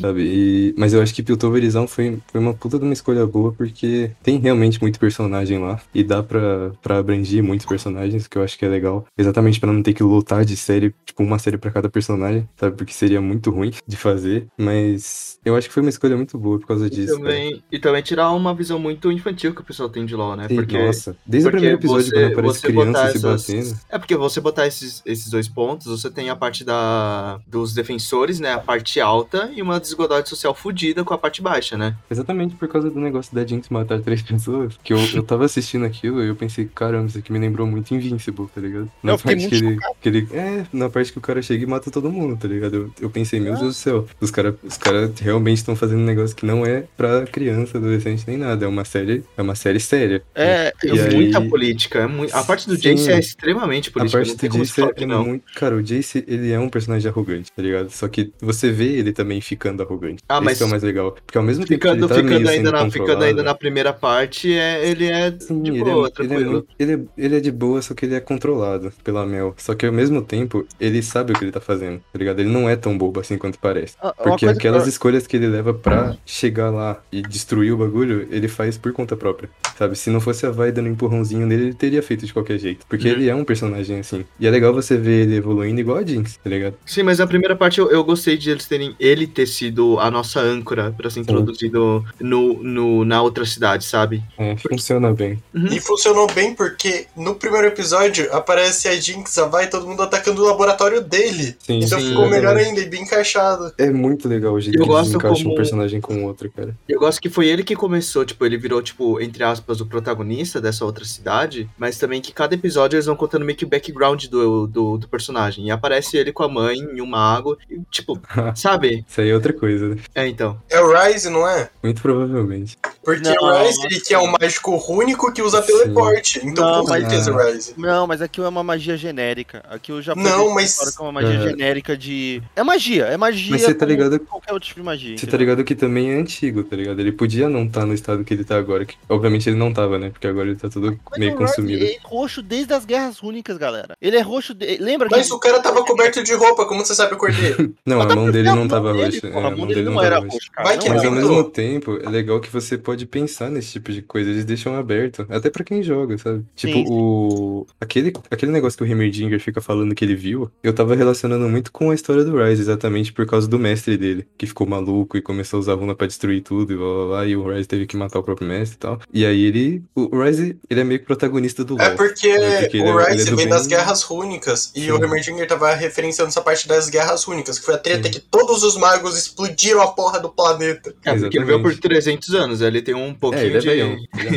sabe? E, mas eu acho que Piltover e Zaun foi, foi uma puta de uma escolha boa, porque tem realmente muito personagem lá, e dá pra, pra abranger muitos personagens, que eu acho que é legal, exatamente pra não ter que lotar de série, tipo, uma série pra cada personagem, sabe? Porque seria muito ruim de fazer, mas eu acho que foi uma escolha muito boa por causa disso. E também, né? E também tirar uma visão muito infantil que o pessoal tem de LoL, né? Sim, porque, nossa, desde porque o primeiro episódio, você, quando aparece criança se essas... batendo... É porque você você botar esses, esses dois pontos, você tem a parte da, dos defensores, né, a parte alta, e uma desigualdade social fodida com a parte baixa, né? Exatamente por causa do negócio da Jinx matar três pessoas, que eu, eu tava assistindo aquilo e eu pensei, caramba, isso aqui me lembrou muito Invincible, tá ligado? Na eu parte que ele, que ele... É, na parte que o cara chega e mata todo mundo, tá ligado? Eu, eu pensei, meu ah. Deus do céu, os caras os cara realmente estão fazendo um negócio que não é pra criança, adolescente, nem nada, é uma série, é uma série séria. É, é aí... muita política, é muito... a parte do Jayce é extremamente política. A parte do Jayce é não. muito... Cara, o Jayce, ele é um personagem arrogante, tá ligado? Só que você vê ele também ficando arrogante. Ah, mas... Isso é o mais legal. Porque ao mesmo ficando, tempo que ele tá ficando ainda, na, ficando ainda na primeira parte, é, ele é Sim, de ele boa, é, tranquilo. Ele é, ele, é, ele é de boa, só que ele é controlado pela Mel. Só que ao mesmo tempo, ele sabe o que ele tá fazendo, tá ligado? Ele não é tão bobo assim quanto parece. Ah, porque aquelas pra... escolhas que ele leva pra chegar lá e destruir o bagulho, ele faz por conta própria, sabe? Se não fosse a Vi dando um empurrãozinho nele, ele teria feito de qualquer jeito. Porque uhum. ele é um personagem assim. E é legal você ver ele evoluindo igual a Jinx, tá ligado? Sim, mas a primeira parte eu, eu gostei de eles terem ele ter sido a nossa âncora pra ser introduzido no, no, na outra cidade, sabe? É, funciona bem. Uhum. E funcionou bem porque no primeiro episódio aparece a Jinx, a Vi, todo mundo atacando o laboratório dele. Sim, então sim, ficou é melhor verdade. ainda e bem encaixado. É muito legal o jeito eu que eles encaixam como... um personagem com o outro, cara. Eu gosto que foi ele que começou, tipo, ele virou, tipo, entre aspas, o protagonista dessa outra cidade, mas também que cada episódio eles vão contando meio que o back background do, do, do personagem. E aparece ele com a mãe e um mago. E, tipo, sabe? Isso aí é outra coisa, né? É, então. É o Ryze, não é? Muito provavelmente. Porque não, o Ryze, ele que é um mágico único que usa Sim. teleporte. Então, não, com certeza, mas... o Ryze. Não, mas aquilo é uma magia genérica. Aqui eu já Não, mas... é uma magia é... genérica de... É magia, é magia. Mas você tá ligado... qualquer outro tipo de magia. Você tá ligado que também é antigo, tá ligado? Ele podia não estar tá no estado que ele tá agora. Que... Obviamente ele não tava, né? Porque agora ele tá tudo mas meio consumido. Ele é roxo desde as guerras rúnicas, galera. Ele é roxo, de... lembra Mas que... Mas o cara tava coberto de roupa, como você sabe a cor dele? Não, a mão dele não tava roxa. A mão dele não era roxa, cara. Mas ao mesmo tempo, é legal que você pode pensar nesse tipo de coisa, eles deixam aberto, até pra quem joga, sabe? Tipo, sim, sim. o aquele, aquele negócio que o Heimerdinger fica falando que ele viu, eu tava relacionando muito com a história do Ryze, exatamente por causa do mestre dele, que ficou maluco e começou a usar runa pra destruir tudo e blá blá blá, e o Ryze teve que matar o próprio mestre e tal. E aí ele, o Ryze, ele é meio que protagonista do LoL. É porque, né? Porque o Ryze é, é vem das guerras rúnicas, e sim. o Heimerdinger tava referenciando essa parte das guerras rúnicas, que foi a treta sim. que todos os magos explodiram a porra do planeta. É, porque ele veio por trezentos anos, ele tem um pouquinho é, de... de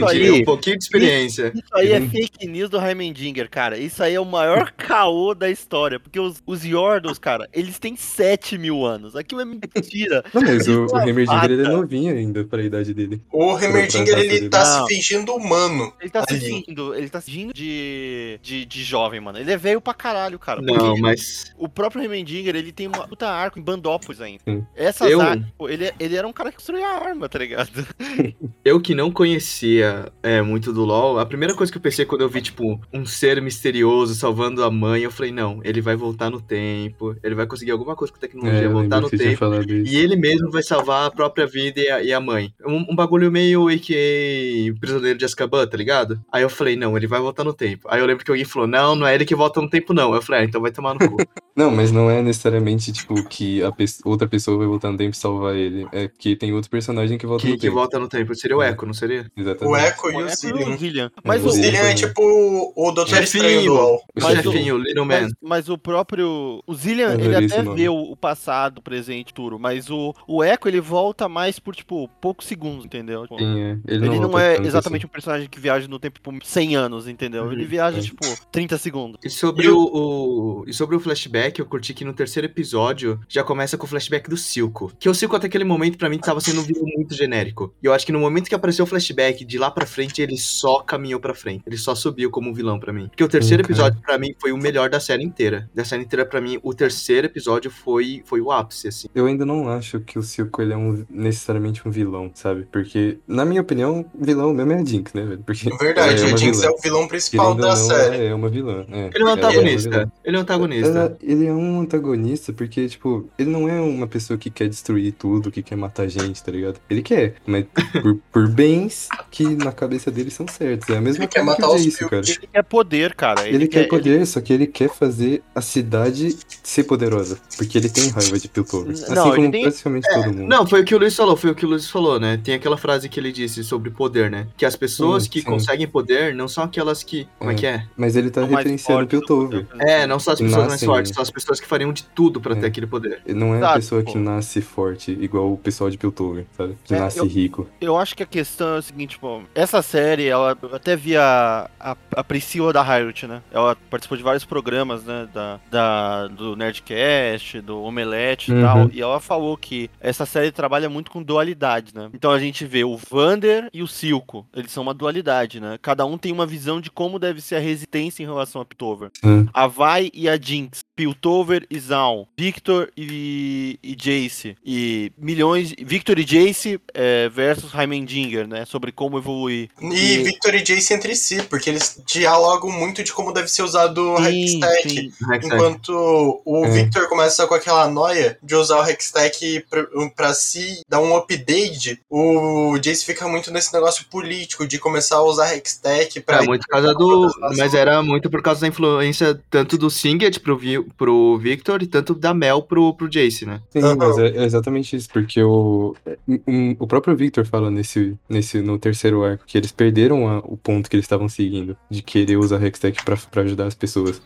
aí, um pouquinho de experiência. Isso, isso aí é fake news do Heimerdinger, cara. Isso aí é o maior caô da história, porque os, os Yordles, cara, eles têm sete mil anos. Aquilo é mentira. Não, mas o, o Heimerdinger, ele é novinho ainda pra idade dele. O Heimerdinger, ele tá dele. se fingindo humano. Ele tá se fingindo, ele tá se fingindo de, de, de jovem, mano. Ele é velho pra caralho, cara. Não, mas... O próprio Heimerdinger, ele tem uma puta arco em Bandópolis ainda. Sim. Essas Eu... arcos, ele, ele era um cara que construía a arma, tá ligado? Eu que não conhecia é, muito do LoL, a primeira coisa que eu pensei quando eu vi, tipo, um ser misterioso salvando a mãe, eu falei, não, ele vai voltar no tempo, ele vai conseguir alguma coisa com tecnologia, é, voltar no tempo, e ele mesmo vai salvar a própria vida e a, e a mãe. Um, um bagulho meio A K A Prisioneiro de Azkaban, tá ligado? Aí eu falei, não, ele vai voltar no tempo. Aí eu lembro que alguém falou, não, não é ele que volta no tempo, não. Eu falei, ah, então vai tomar no cu. Não, mas não é necessariamente, tipo, que a pe- outra pessoa vai voltar no tempo e salvar ele. É que tem outro personagem que volta que, no que tempo. Que volta no tempo. Seria o Ekko, não seria? Exatamente. O Ekko e o, o Zillian. Mas o Zillian é tipo o doutor Estranho do LoL. O chefinho, o Little Man. Mas, mas o próprio... O Zillian, ele até vê o, o passado, o presente, o futuro. Mas o, o Ekko, ele volta mais por, tipo, poucos segundos, entendeu? Tipo, sim, é. Ele não, ele não é exatamente assim. Um personagem que viaja no tempo por cem anos, entendeu? Uhum, ele viaja, é. tipo, trinta segundos. E sobre, e o, o, e sobre o flashback, eu curti que no terceiro episódio já começa com o flashback do Silco. Que o Silco até aquele momento pra mim tava sendo um vídeo muito genérico. E eu acho que no momento que apareceu o flashback, de lá pra frente, ele só caminhou pra frente. Ele só subiu como um vilão pra mim. Porque o terceiro okay. episódio pra mim foi o melhor da série inteira. Da série inteira pra mim, o terceiro episódio foi, foi o ápice, assim. Eu ainda não acho que o Silco, ele é um, necessariamente um vilão, sabe? Porque, na minha opinião, vilão mesmo é a Jinx, né, velho? Porque verdade, é a Jinx vilã. É o vilão principal da não, série. É uma vilã. É, ele é um antagonista. Ele é um antagonista. É, é, Ele é um antagonista porque, tipo, ele não é uma pessoa que quer destruir tudo, que quer matar gente, tá ligado? Ele quer, mas por, por bens que na cabeça dele são certos. É a mesma coisa que o Jayce, cara. Ele quer poder, cara. Ele, ele quer, quer poder, ele... só que ele quer fazer a cidade ser poderosa. Porque ele tem raiva de Piltover. Assim não, como tem... praticamente é, todo mundo. Não, foi o que o Luiz falou, foi o que o Luiz falou, né? Tem aquela frase que ele disse sobre poder, né? Que as pessoas hum, que sim. conseguem poder não são aquelas que... Como é, é que é? Mas ele tá são referenciando Piltover. É, não são as pessoas mais fortes, são as pessoas que fariam de tudo pra é. ter aquele poder. Não é sabe, a pessoa pô. que nasce forte, igual o pessoal de Piltover, sabe? Que é, nasce eu, rico. Eu acho que a questão é o seguinte, pô. Essa série, ela eu até vi a, a, a Priscila da Riot, né? Ela participou de vários programas, né? Da, da, do Nerdcast, do Omelete e uhum. tal. E ela falou que essa série trabalha muito com dualidade, né? Então a gente vê o Vander e o Silco. Eles são uma dualidade, né? Cada um tem uma visão de como deve ser a resistência em relação a Piltover. Uhum. A Vi e a Jinx. Piltover e Zaun, Viktor e, e Jayce, e milhões, Viktor e Jayce é, versus Heimendinger, né, sobre como evoluir. E, e Viktor e Jayce entre si, porque eles dialogam muito de como deve ser usado o Hextech, enquanto o é. Viktor começa com aquela noia de usar o Hextech pra, pra si, dar um update, o Jayce fica muito nesse negócio político, de começar a usar Hextech pra... É, muito por causa do... Mas era muito por causa da influência tanto do Singed pro Vio pro Viktor e tanto da Mel pro, pro Jayce, né? Sim, uhum. mas é exatamente isso, porque o, o próprio Viktor fala nesse, nesse, no terceiro arco que eles perderam a, o ponto que eles estavam seguindo, de querer usar a Hextech pra, pra ajudar as pessoas.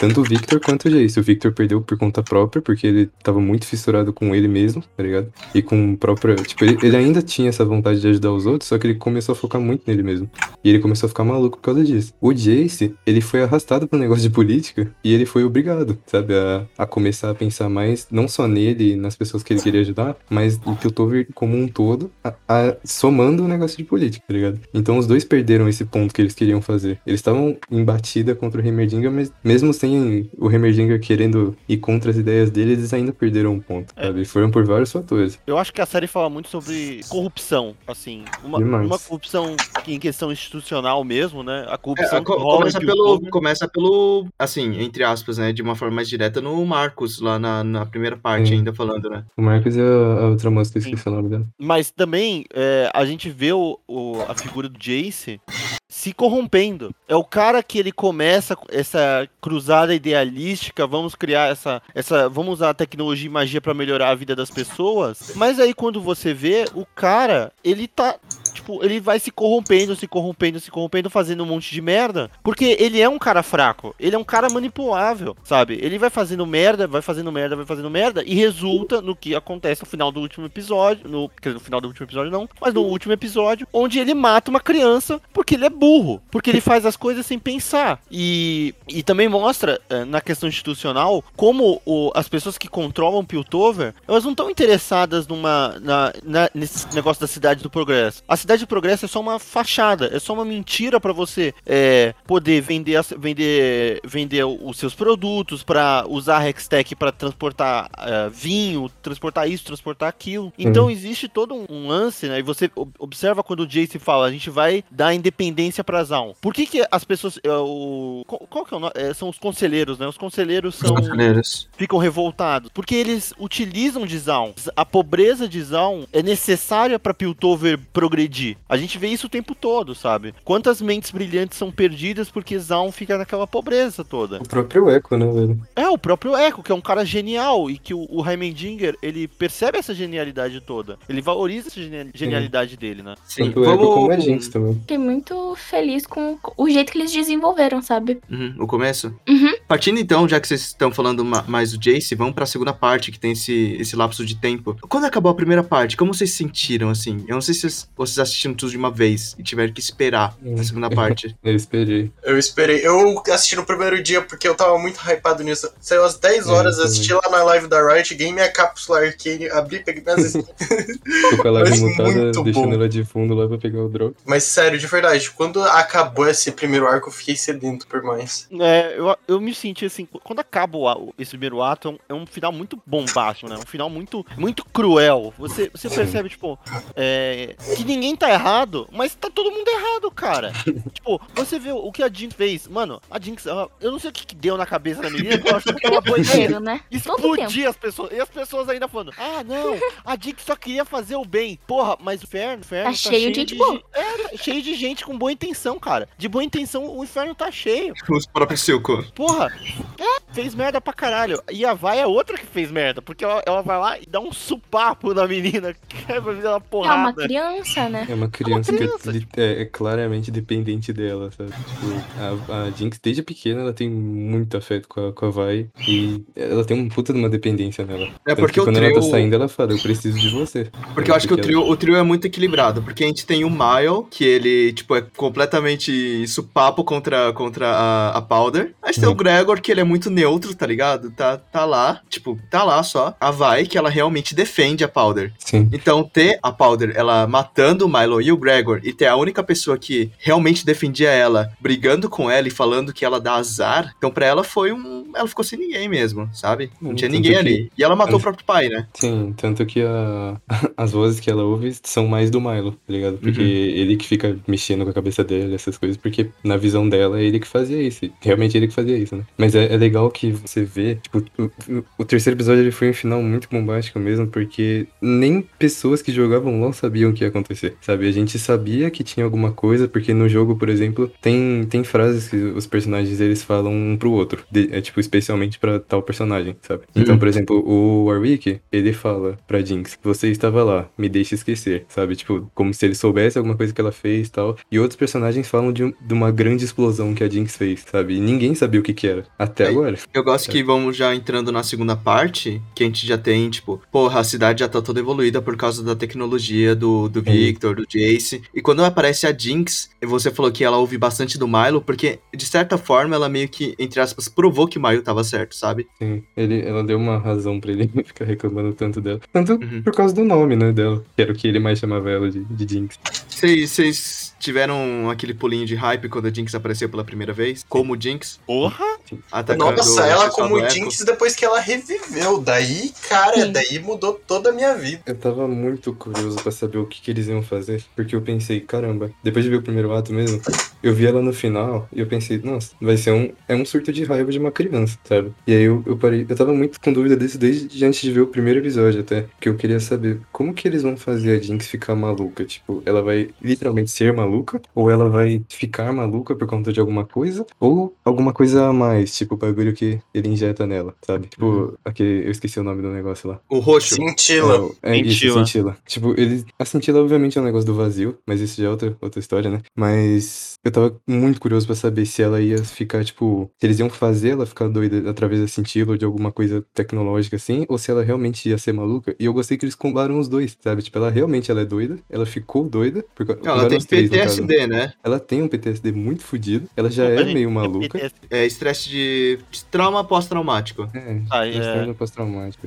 Tanto o Viktor quanto o Jayce. O Viktor perdeu por conta própria, porque ele tava muito fissurado com ele mesmo, tá ligado? E com o próprio... Tipo, ele, ele ainda tinha essa vontade de ajudar os outros, só que ele começou a focar muito nele mesmo. E ele começou a ficar maluco por causa disso. O Jayce, ele foi arrastado pro negócio de política, e ele foi obrigado, sabe? A, a começar a pensar mais, não só nele e nas pessoas que ele queria ajudar, mas o Piltover como um todo, a, a, somando o negócio de política, tá ligado? Então os dois perderam esse ponto que eles queriam fazer. Eles estavam em batida contra o Heimerdinger, mas mesmo sem o Heimerdinger querendo ir contra as ideias dele, eles ainda perderam um ponto, é. sabe? Foram por vários fatores. Eu acho que a série fala muito sobre corrupção, assim, uma, uma corrupção em questão institucional mesmo, né? A corrupção é, a co- começa, pelo, começa pelo, assim, entre aspas, né, de uma forma forma mais direta no Marcos, lá na, na primeira parte, sim, ainda falando, né? O Marcos e a, a outra moça, que eu esqueci o nome dela. Mas também, é, a gente vê o, o, a figura do Jayce se corrompendo. É o cara que ele começa essa cruzada idealística, vamos criar essa... essa vamos usar a tecnologia e magia pra melhorar a vida das pessoas, mas aí quando você vê, o cara, ele tá... tipo, ele vai se corrompendo, se corrompendo, se corrompendo, fazendo um monte de merda, porque ele é um cara fraco, ele é um cara manipulável, sabe? Ele vai fazendo merda, vai fazendo merda, vai fazendo merda, e resulta no que acontece no final do último episódio, no, quer dizer, no final do último episódio não, mas no último episódio, onde ele mata uma criança, porque ele é burro, porque ele faz as coisas sem pensar, e, e também mostra, na questão institucional, como o, as pessoas que controlam Piltover, elas não estão interessadas numa, na, na, nesse negócio da Cidade do Progresso. A Cidade do Progresso é só uma fachada, é só uma mentira pra você é, poder vender, as, vender, vender os seus produtos, pra usar a Hextech pra transportar uh, vinho, transportar isso, transportar aquilo. Então hum. existe todo um, um lance, né? E você observa quando o Jayce fala, a gente vai dar independência pra Zaun. Por que que as pessoas... Uh, o, qual que é o nome? É, são os conselheiros, né? Os conselheiros são... Conselheiros. Ficam revoltados. Porque eles utilizam de Zaun. A pobreza de Zaun é necessária pra Piltover progredir. A gente vê isso o tempo todo, sabe? Quantas mentes brilhantes são perdidas porque Zaun fica naquela pobreza toda. O próprio Ekko, né, velho? É, o próprio Ekko, que é um cara genial e que o, o Heimerdinger, ele percebe essa genialidade toda. Ele valoriza essa geni- genialidade uhum. dele, né? Sim, tanto o Ekko Vamos... como a Jinx também. Fiquei muito feliz com o jeito que eles desenvolveram, sabe? Uhum, o começo? Uhum. Partindo então, já que vocês estão falando mais do Jayce, vamos pra segunda parte, que tem esse, esse lapso de tempo. Quando acabou a primeira parte, como vocês sentiram, assim? Eu não sei se vocês assistindo tudo de uma vez e tiveram que esperar na segunda parte. Eu esperei. Eu esperei. Eu assisti no primeiro dia porque eu tava muito hypado nisso. Saiu às dez horas, é, assisti lá na live da Riot, ganhei minha cápsula Arcane, abri, peguei minhas... Tô com a live mutada, deixando ela de fundo lá pra pegar o drop. Mas sério, de verdade, quando acabou esse primeiro arco, eu fiquei sedento por mais. É, eu, eu me senti assim, quando acaba esse primeiro ato, é um, é um final muito bombástico, né? Um final muito, muito cruel. Você, você percebe, tipo, é, que ninguém Ninguém tá errado, mas tá todo mundo errado, cara. Tipo, você vê o que a Jinx fez. Mano, a Jinx, ela, eu não sei o que, que deu na cabeça da menina, eu acho que ela foi dinheiro, né? Explodir as pessoas. E as pessoas ainda falando, ah, não, a Jinx só queria fazer o bem. Porra, mas o inferno, inferno tá, tá cheio, cheio de gente boa. É, tá cheio de gente com boa intenção, cara. De boa intenção, o inferno tá cheio. Os próprios Silco. Porra, é, fez merda pra caralho. E a Vi é outra que fez merda, porque ela, ela vai lá e dá um supapo na menina, quebra uma porrada. É uma criança, né? É uma criança, é uma criança que é, tipo... é, é claramente dependente dela, sabe? Tipo, a, a Jinx, desde pequena, ela tem muito afeto com a, com a Vi e ela tem um puta de uma dependência nela. É porque que, o quando trio... ela tá saindo, ela fala, eu preciso de você. Porque é eu acho que o trio, ela... o trio é muito equilibrado, porque a gente tem o Mylo, que ele, tipo, é completamente supapo contra, contra a, a Powder. A gente hum. tem o Gregor, que ele é muito neutro, tá ligado? Tá, tá lá, tipo, tá lá só. A Vi, que ela realmente defende a Powder. Sim. Então, ter a Powder, ela matando o Mylo e o Gregor, e ter a única pessoa que realmente defendia ela, brigando com ela e falando que ela dá azar, então pra ela foi um... ela ficou sem ninguém mesmo, sabe? Não hum, tinha ninguém que... ali. E ela matou é. o próprio pai, né? Sim, tanto que a... as vozes que ela ouve são mais do Mylo, tá ligado? Porque uhum. ele que fica mexendo com a cabeça dele, essas coisas, porque na visão dela é ele que fazia isso. Realmente ele que fazia isso, né? Mas é, é legal que você vê, tipo, o, o terceiro episódio ele foi um final muito bombástico mesmo, porque nem pessoas que jogavam LoL sabiam o que ia acontecer. Sabe, a gente sabia que tinha alguma coisa, porque no jogo, por exemplo, tem, tem frases que os personagens, eles falam um pro outro, de, é tipo, especialmente pra tal personagem, sabe? Então, por exemplo, o Warwick, ele fala pra Jinx, você estava lá, me deixa esquecer, sabe? Tipo, como se ele soubesse alguma coisa que ela fez e tal, e outros personagens falam de, de uma grande explosão que a Jinx fez, sabe? E ninguém sabia o que que era, até agora. Eu gosto é. que vamos já entrando na segunda parte, que a gente já tem, tipo, porra, a cidade já tá toda evoluída por causa da tecnologia do, do Viktor, do Jayce, e quando aparece a Jinx, você falou que ela ouve bastante do Mylo, porque, de certa forma, ela meio que, entre aspas, provou que o Mylo tava certo, sabe? Sim, ele, ela deu uma razão pra ele ficar reclamando tanto dela, tanto uhum. por causa do nome, né, dela, que era o que ele mais chamava ela de, de Jinx. Vocês tiveram aquele pulinho de hype quando a Jinx apareceu pela primeira vez? Como Jinx? Porra! Atacaram... Nossa, Nossa, ela como Jinx depois que ela reviveu. Daí, cara, Sim. daí mudou toda a minha vida. Eu tava muito curioso pra saber o que, que eles iam fazer. Porque eu pensei, caramba, depois de ver o primeiro ato mesmo, eu vi ela no final e eu pensei, nossa, vai ser um... É um surto de raiva de uma criança, sabe? E aí eu, eu parei... Eu tava muito com dúvida disso desde antes de ver o primeiro episódio até. Que eu queria saber como que eles vão fazer a Jinx ficar maluca. Tipo, ela vai literalmente ser maluca? Ou ela vai ficar maluca por conta de alguma coisa? Ou alguma coisa a mais, tipo o bagulho que ele injeta nela, sabe? Tipo, uhum. aquele, eu esqueci o nome do negócio lá. O roxo. Cintila. É, é isso, Cintila. Tipo, ele, a Cintila obviamente é um negócio do vazio, mas isso já é outra, outra história, né? Mas eu tava muito curioso pra saber se ela ia ficar, tipo, se eles iam fazer ela ficar doida através da Cintila ou de alguma coisa tecnológica assim, ou se ela realmente ia ser maluca. E eu gostei que eles combaram os dois, sabe? Tipo, ela realmente ela é doida, ela ficou doida. Porque não, ela tem três, P T S D, né? Ela tem um P T S D muito fodido, ela já é meio maluca. É estresse de trauma pós-traumático. É, ah, yeah. trauma pós-traumático.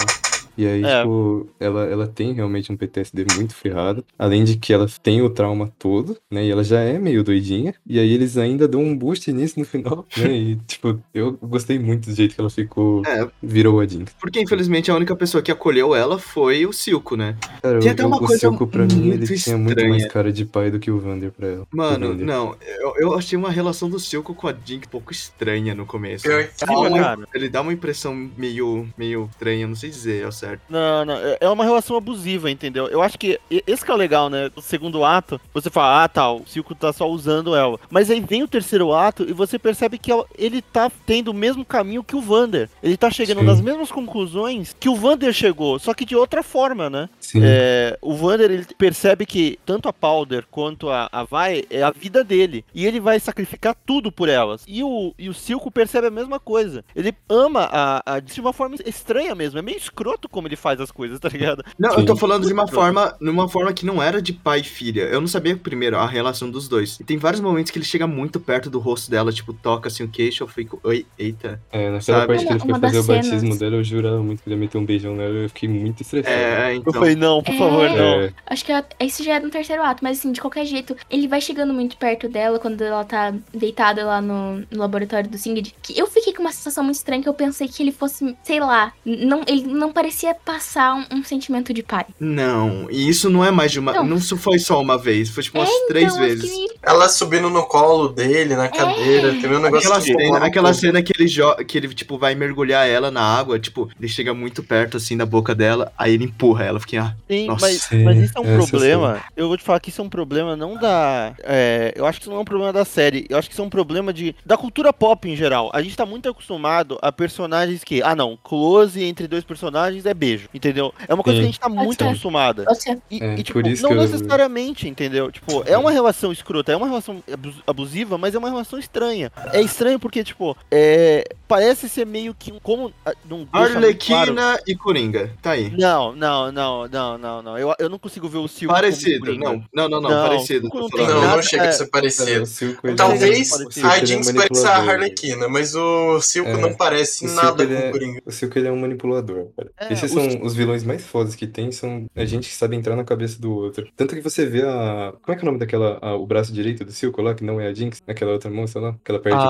E aí, é. tipo, ela, ela tem realmente um P T S D muito ferrado. Além de que ela tem o trauma todo, né? E ela já é meio doidinha. E aí eles ainda dão um boost nisso no final, né? E, tipo, eu gostei muito do jeito que ela ficou... É. Virou a Jinx. Porque, infelizmente, a única pessoa que acolheu ela foi o Silco, né? Cara, tem até uma o, coisa o Silco, pra mim, ele estranha. Tinha muito mais cara de pai do que o Vander pra ela. Mano, Vander. não. Eu, eu achei uma relação do Silco com a Jinx um pouco estranha no começo. Eu, né? Sim, cara. Ele dá uma impressão meio, meio estranha, não sei dizer, eu sei. Certo. Não, não, é uma relação abusiva, entendeu? Eu acho que esse que é o legal, né? O segundo ato, você fala, ah, tá, o Silco tá só usando ela. Mas aí vem o terceiro ato e você percebe que ele tá tendo o mesmo caminho que o Vander. Ele tá chegando Sim. nas mesmas conclusões que o Vander chegou, só que de outra forma, né? Sim. É, o Vander, ele percebe que tanto a Powder quanto a, a Vi é a vida dele. E ele vai sacrificar tudo por elas. E o, e o Silco percebe a mesma coisa. Ele ama a, a de uma forma estranha mesmo, é meio escroto como ele faz as coisas, tá ligado? Não, Sim. eu tô falando de uma forma, numa forma que não era de pai e filha. Eu não sabia, primeiro, a relação dos dois. E tem vários momentos que ele chega muito perto do rosto dela, tipo, toca assim o queixo, eu fico, oi, eita. É, naquela sabe? parte que ele foi fazer o batismo cenas. dela, eu jurava muito que ele ia meter um beijão nela, eu fiquei muito estressado. É, então... Eu falei, não, por é... favor, não. É. Acho que ela... isso já é no terceiro ato, mas assim, de qualquer jeito, ele vai chegando muito perto dela, quando ela tá deitada lá no, no laboratório do Singed, que eu fiquei com uma sensação muito estranha, que eu pensei que ele fosse, sei lá, não, ele não parecia passar um, um sentimento de pai. Não, e isso não é mais de uma... Não, não foi só uma vez, foi tipo umas é, três então, vezes. Que... Ela subindo no colo dele, na cadeira, é. teve um negócio... Aquela que cena, aquela cena que ele, jo... que ele, tipo, vai mergulhar ela na água, tipo, ele chega muito perto, assim, da boca dela, aí ele empurra ela, fica... Ah, sim, nossa. Mas, mas isso é um Essa problema, sim. eu vou te falar que isso é um problema não da... É, eu acho que isso não é um problema da série, eu acho que isso é um problema de, da cultura pop em geral. A gente tá muito acostumado a personagens que... Ah, não, close entre dois personagens é beijo, entendeu? É uma coisa Sim. que a gente tá muito Nossa. acostumada. Nossa. E, é, e tipo, não eu... necessariamente, entendeu? Tipo, é uma relação escrota, é uma relação abusiva, mas é uma relação estranha. É estranho porque, tipo, é... parece ser meio que um... Como... Não Arlequina claro. e Coringa, tá aí. Não, não, não, não, não, não. Eu, eu não consigo ver o Silco Parecido, não. Não, não, não, não, parecido. Não, não, nada, não chega é... a ser parecido. É, Talvez é a Jinx pareça a Arlequina, mas o Silco é. não parece nada com o Coringa. O Silco, ele é um manipulador, cara. É. Esses são os... os vilões mais fodas que tem, são a gente que sabe entrar na cabeça do outro. Tanto que você vê a... Como é que é o nome daquela... A... O braço direito do Silco lá, que não é a Jinx? Aquela outra moça lá, que ela perde ah...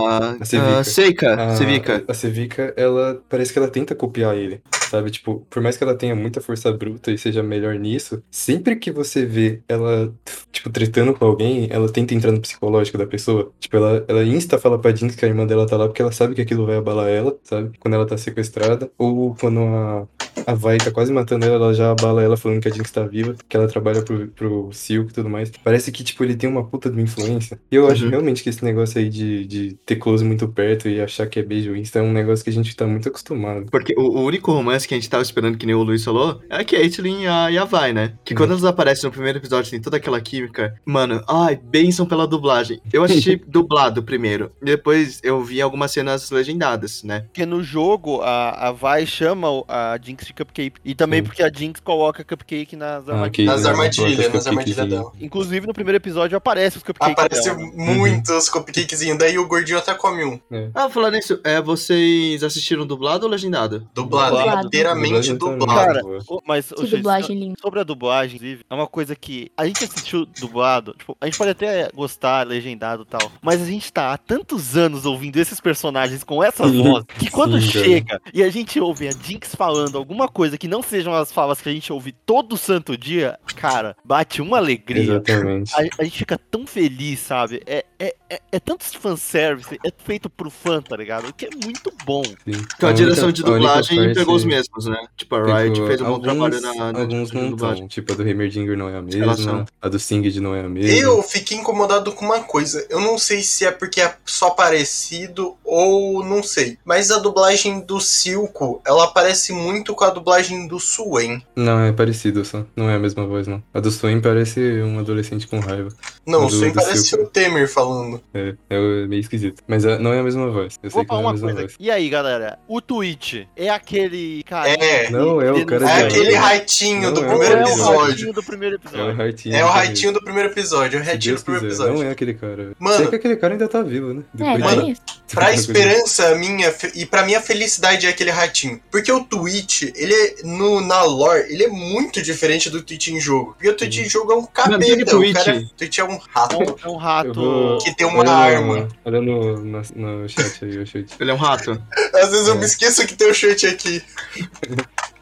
o braço. Tá? A Sevica. Ah, Seika. A... Sevica. A Sevica, ela... Parece que ela tenta copiar ele, sabe? Tipo, por mais que ela tenha muita força bruta e seja melhor nisso, sempre que você vê ela, tipo, tretando com alguém, ela tenta entrar no psicológico da pessoa. Tipo, ela, ela insta a falar pra Jinx que a irmã dela tá lá porque ela sabe que aquilo vai abalar ela, sabe? Quando ela tá sequestrada, ou quando a, a Vi tá quase matando ela, ela já abala ela falando que a Jinx tá viva, que ela trabalha pro, pro Silco e tudo mais. Parece que, tipo, ele tem uma puta de uma influência. E eu uhum. acho realmente que esse negócio aí de, de ter close muito perto e achar que é beijo insta é um negócio que a gente tá muito acostumado. Porque o, o único romance que a gente tava esperando, que nem o Luiz falou, é a Caitlyn e a, e a Vi, né? Que quando elas aparecem no primeiro episódio, tem toda aquela química. Mano, ai, bênção pela dublagem. Eu assisti dublado primeiro. Depois eu vi algumas cenas legendadas, né? Porque no jogo, a, a Vi chama a Jinx Jinx de Cupcake. E também hum. porque a Jinx coloca Cupcake nas ah, armadilhas. Nas armadilhas, nas armadilhas dela. Inclusive, no primeiro episódio, aparece os Cupcakes. Apareceu muitos uhum. Cupcakezinhos, daí o gordinho até come um. É. Ah, falando nisso, é, vocês assistiram dublado ou legendado? Dublado, dublado. Inteiramente dublado. Cara, mas, que gente, dublagem linda. Sobre a dublagem, inclusive, é uma coisa que a gente assistiu dublado, tipo, a gente pode até gostar, legendado e tal, mas a gente tá há tantos anos ouvindo esses personagens com essa voz, que quando Sim, chega cara. e a gente ouve a Jinx falando alguma coisa que não sejam as falas que a gente ouve todo santo dia, cara, bate uma alegria. Exatamente. A, a gente fica tão feliz, sabe? É, é, é, é tanto fanservice, é feito pro fã, tá ligado? O que é muito bom. Sim. Então a, a direção única, de dublagem pegou os mesmos, né? Tipo, a Riot fez um bom trabalho na, na alguns não dublagem. Tão. Tipo, a do Heimerdinger não é a mesma, a do Singed não é a mesma. Eu fiquei incomodado com uma coisa. Eu não sei se é porque é só parecido ou não sei. Mas a dublagem do Silco, ela parece muito com a dublagem do Swain. Não, é parecido só. Não é a mesma voz, não. A do Swain parece um adolescente com raiva. Não, do, o Swain parece o Temer falando. É, é meio esquisito. Mas não é a mesma voz. Eu sei Opa, que não é a mesma coisa. voz. E aí, galera? O Twitch é aquele cara... É, não, é o cara de... É aquele ratinho do primeiro episódio. É o ratinho do primeiro episódio. É o ratinho, é o ratinho do primeiro episódio. É o ratinho do primeiro episódio. Não é aquele cara. Mano... Sei que aquele cara ainda tá vivo, né? É, mano, é pra esperança minha e pra minha felicidade é aquele ratinho. Porque o Twitch, ele é, no, na lore, ele é muito diferente do Twitch em jogo. Porque o Twitch em jogo é um capeta. O cara, o Twitch é um rato. É um rato. Vou... Que tem uma olha, arma. Olha no, no, no chat aí, o chute. Ele é um rato. Às vezes é. eu me esqueço que tem o chute aqui.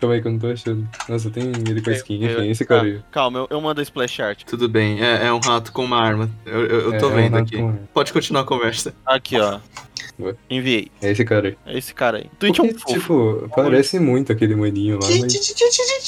Calma aí que eu não tô achando. Nossa, tem ele com a skin, enfim, eu, esse cara aí. Calma, eu, eu mando a splash art. Tudo bem, é, é um rato com uma arma. Eu, eu, eu tô é, vendo é um aqui. Pode continuar a conversa. Aqui, ó. Enviei. É esse cara aí. É esse cara aí. Twitch é um fofo. Tipo, parece muito aquele maninho lá, mas...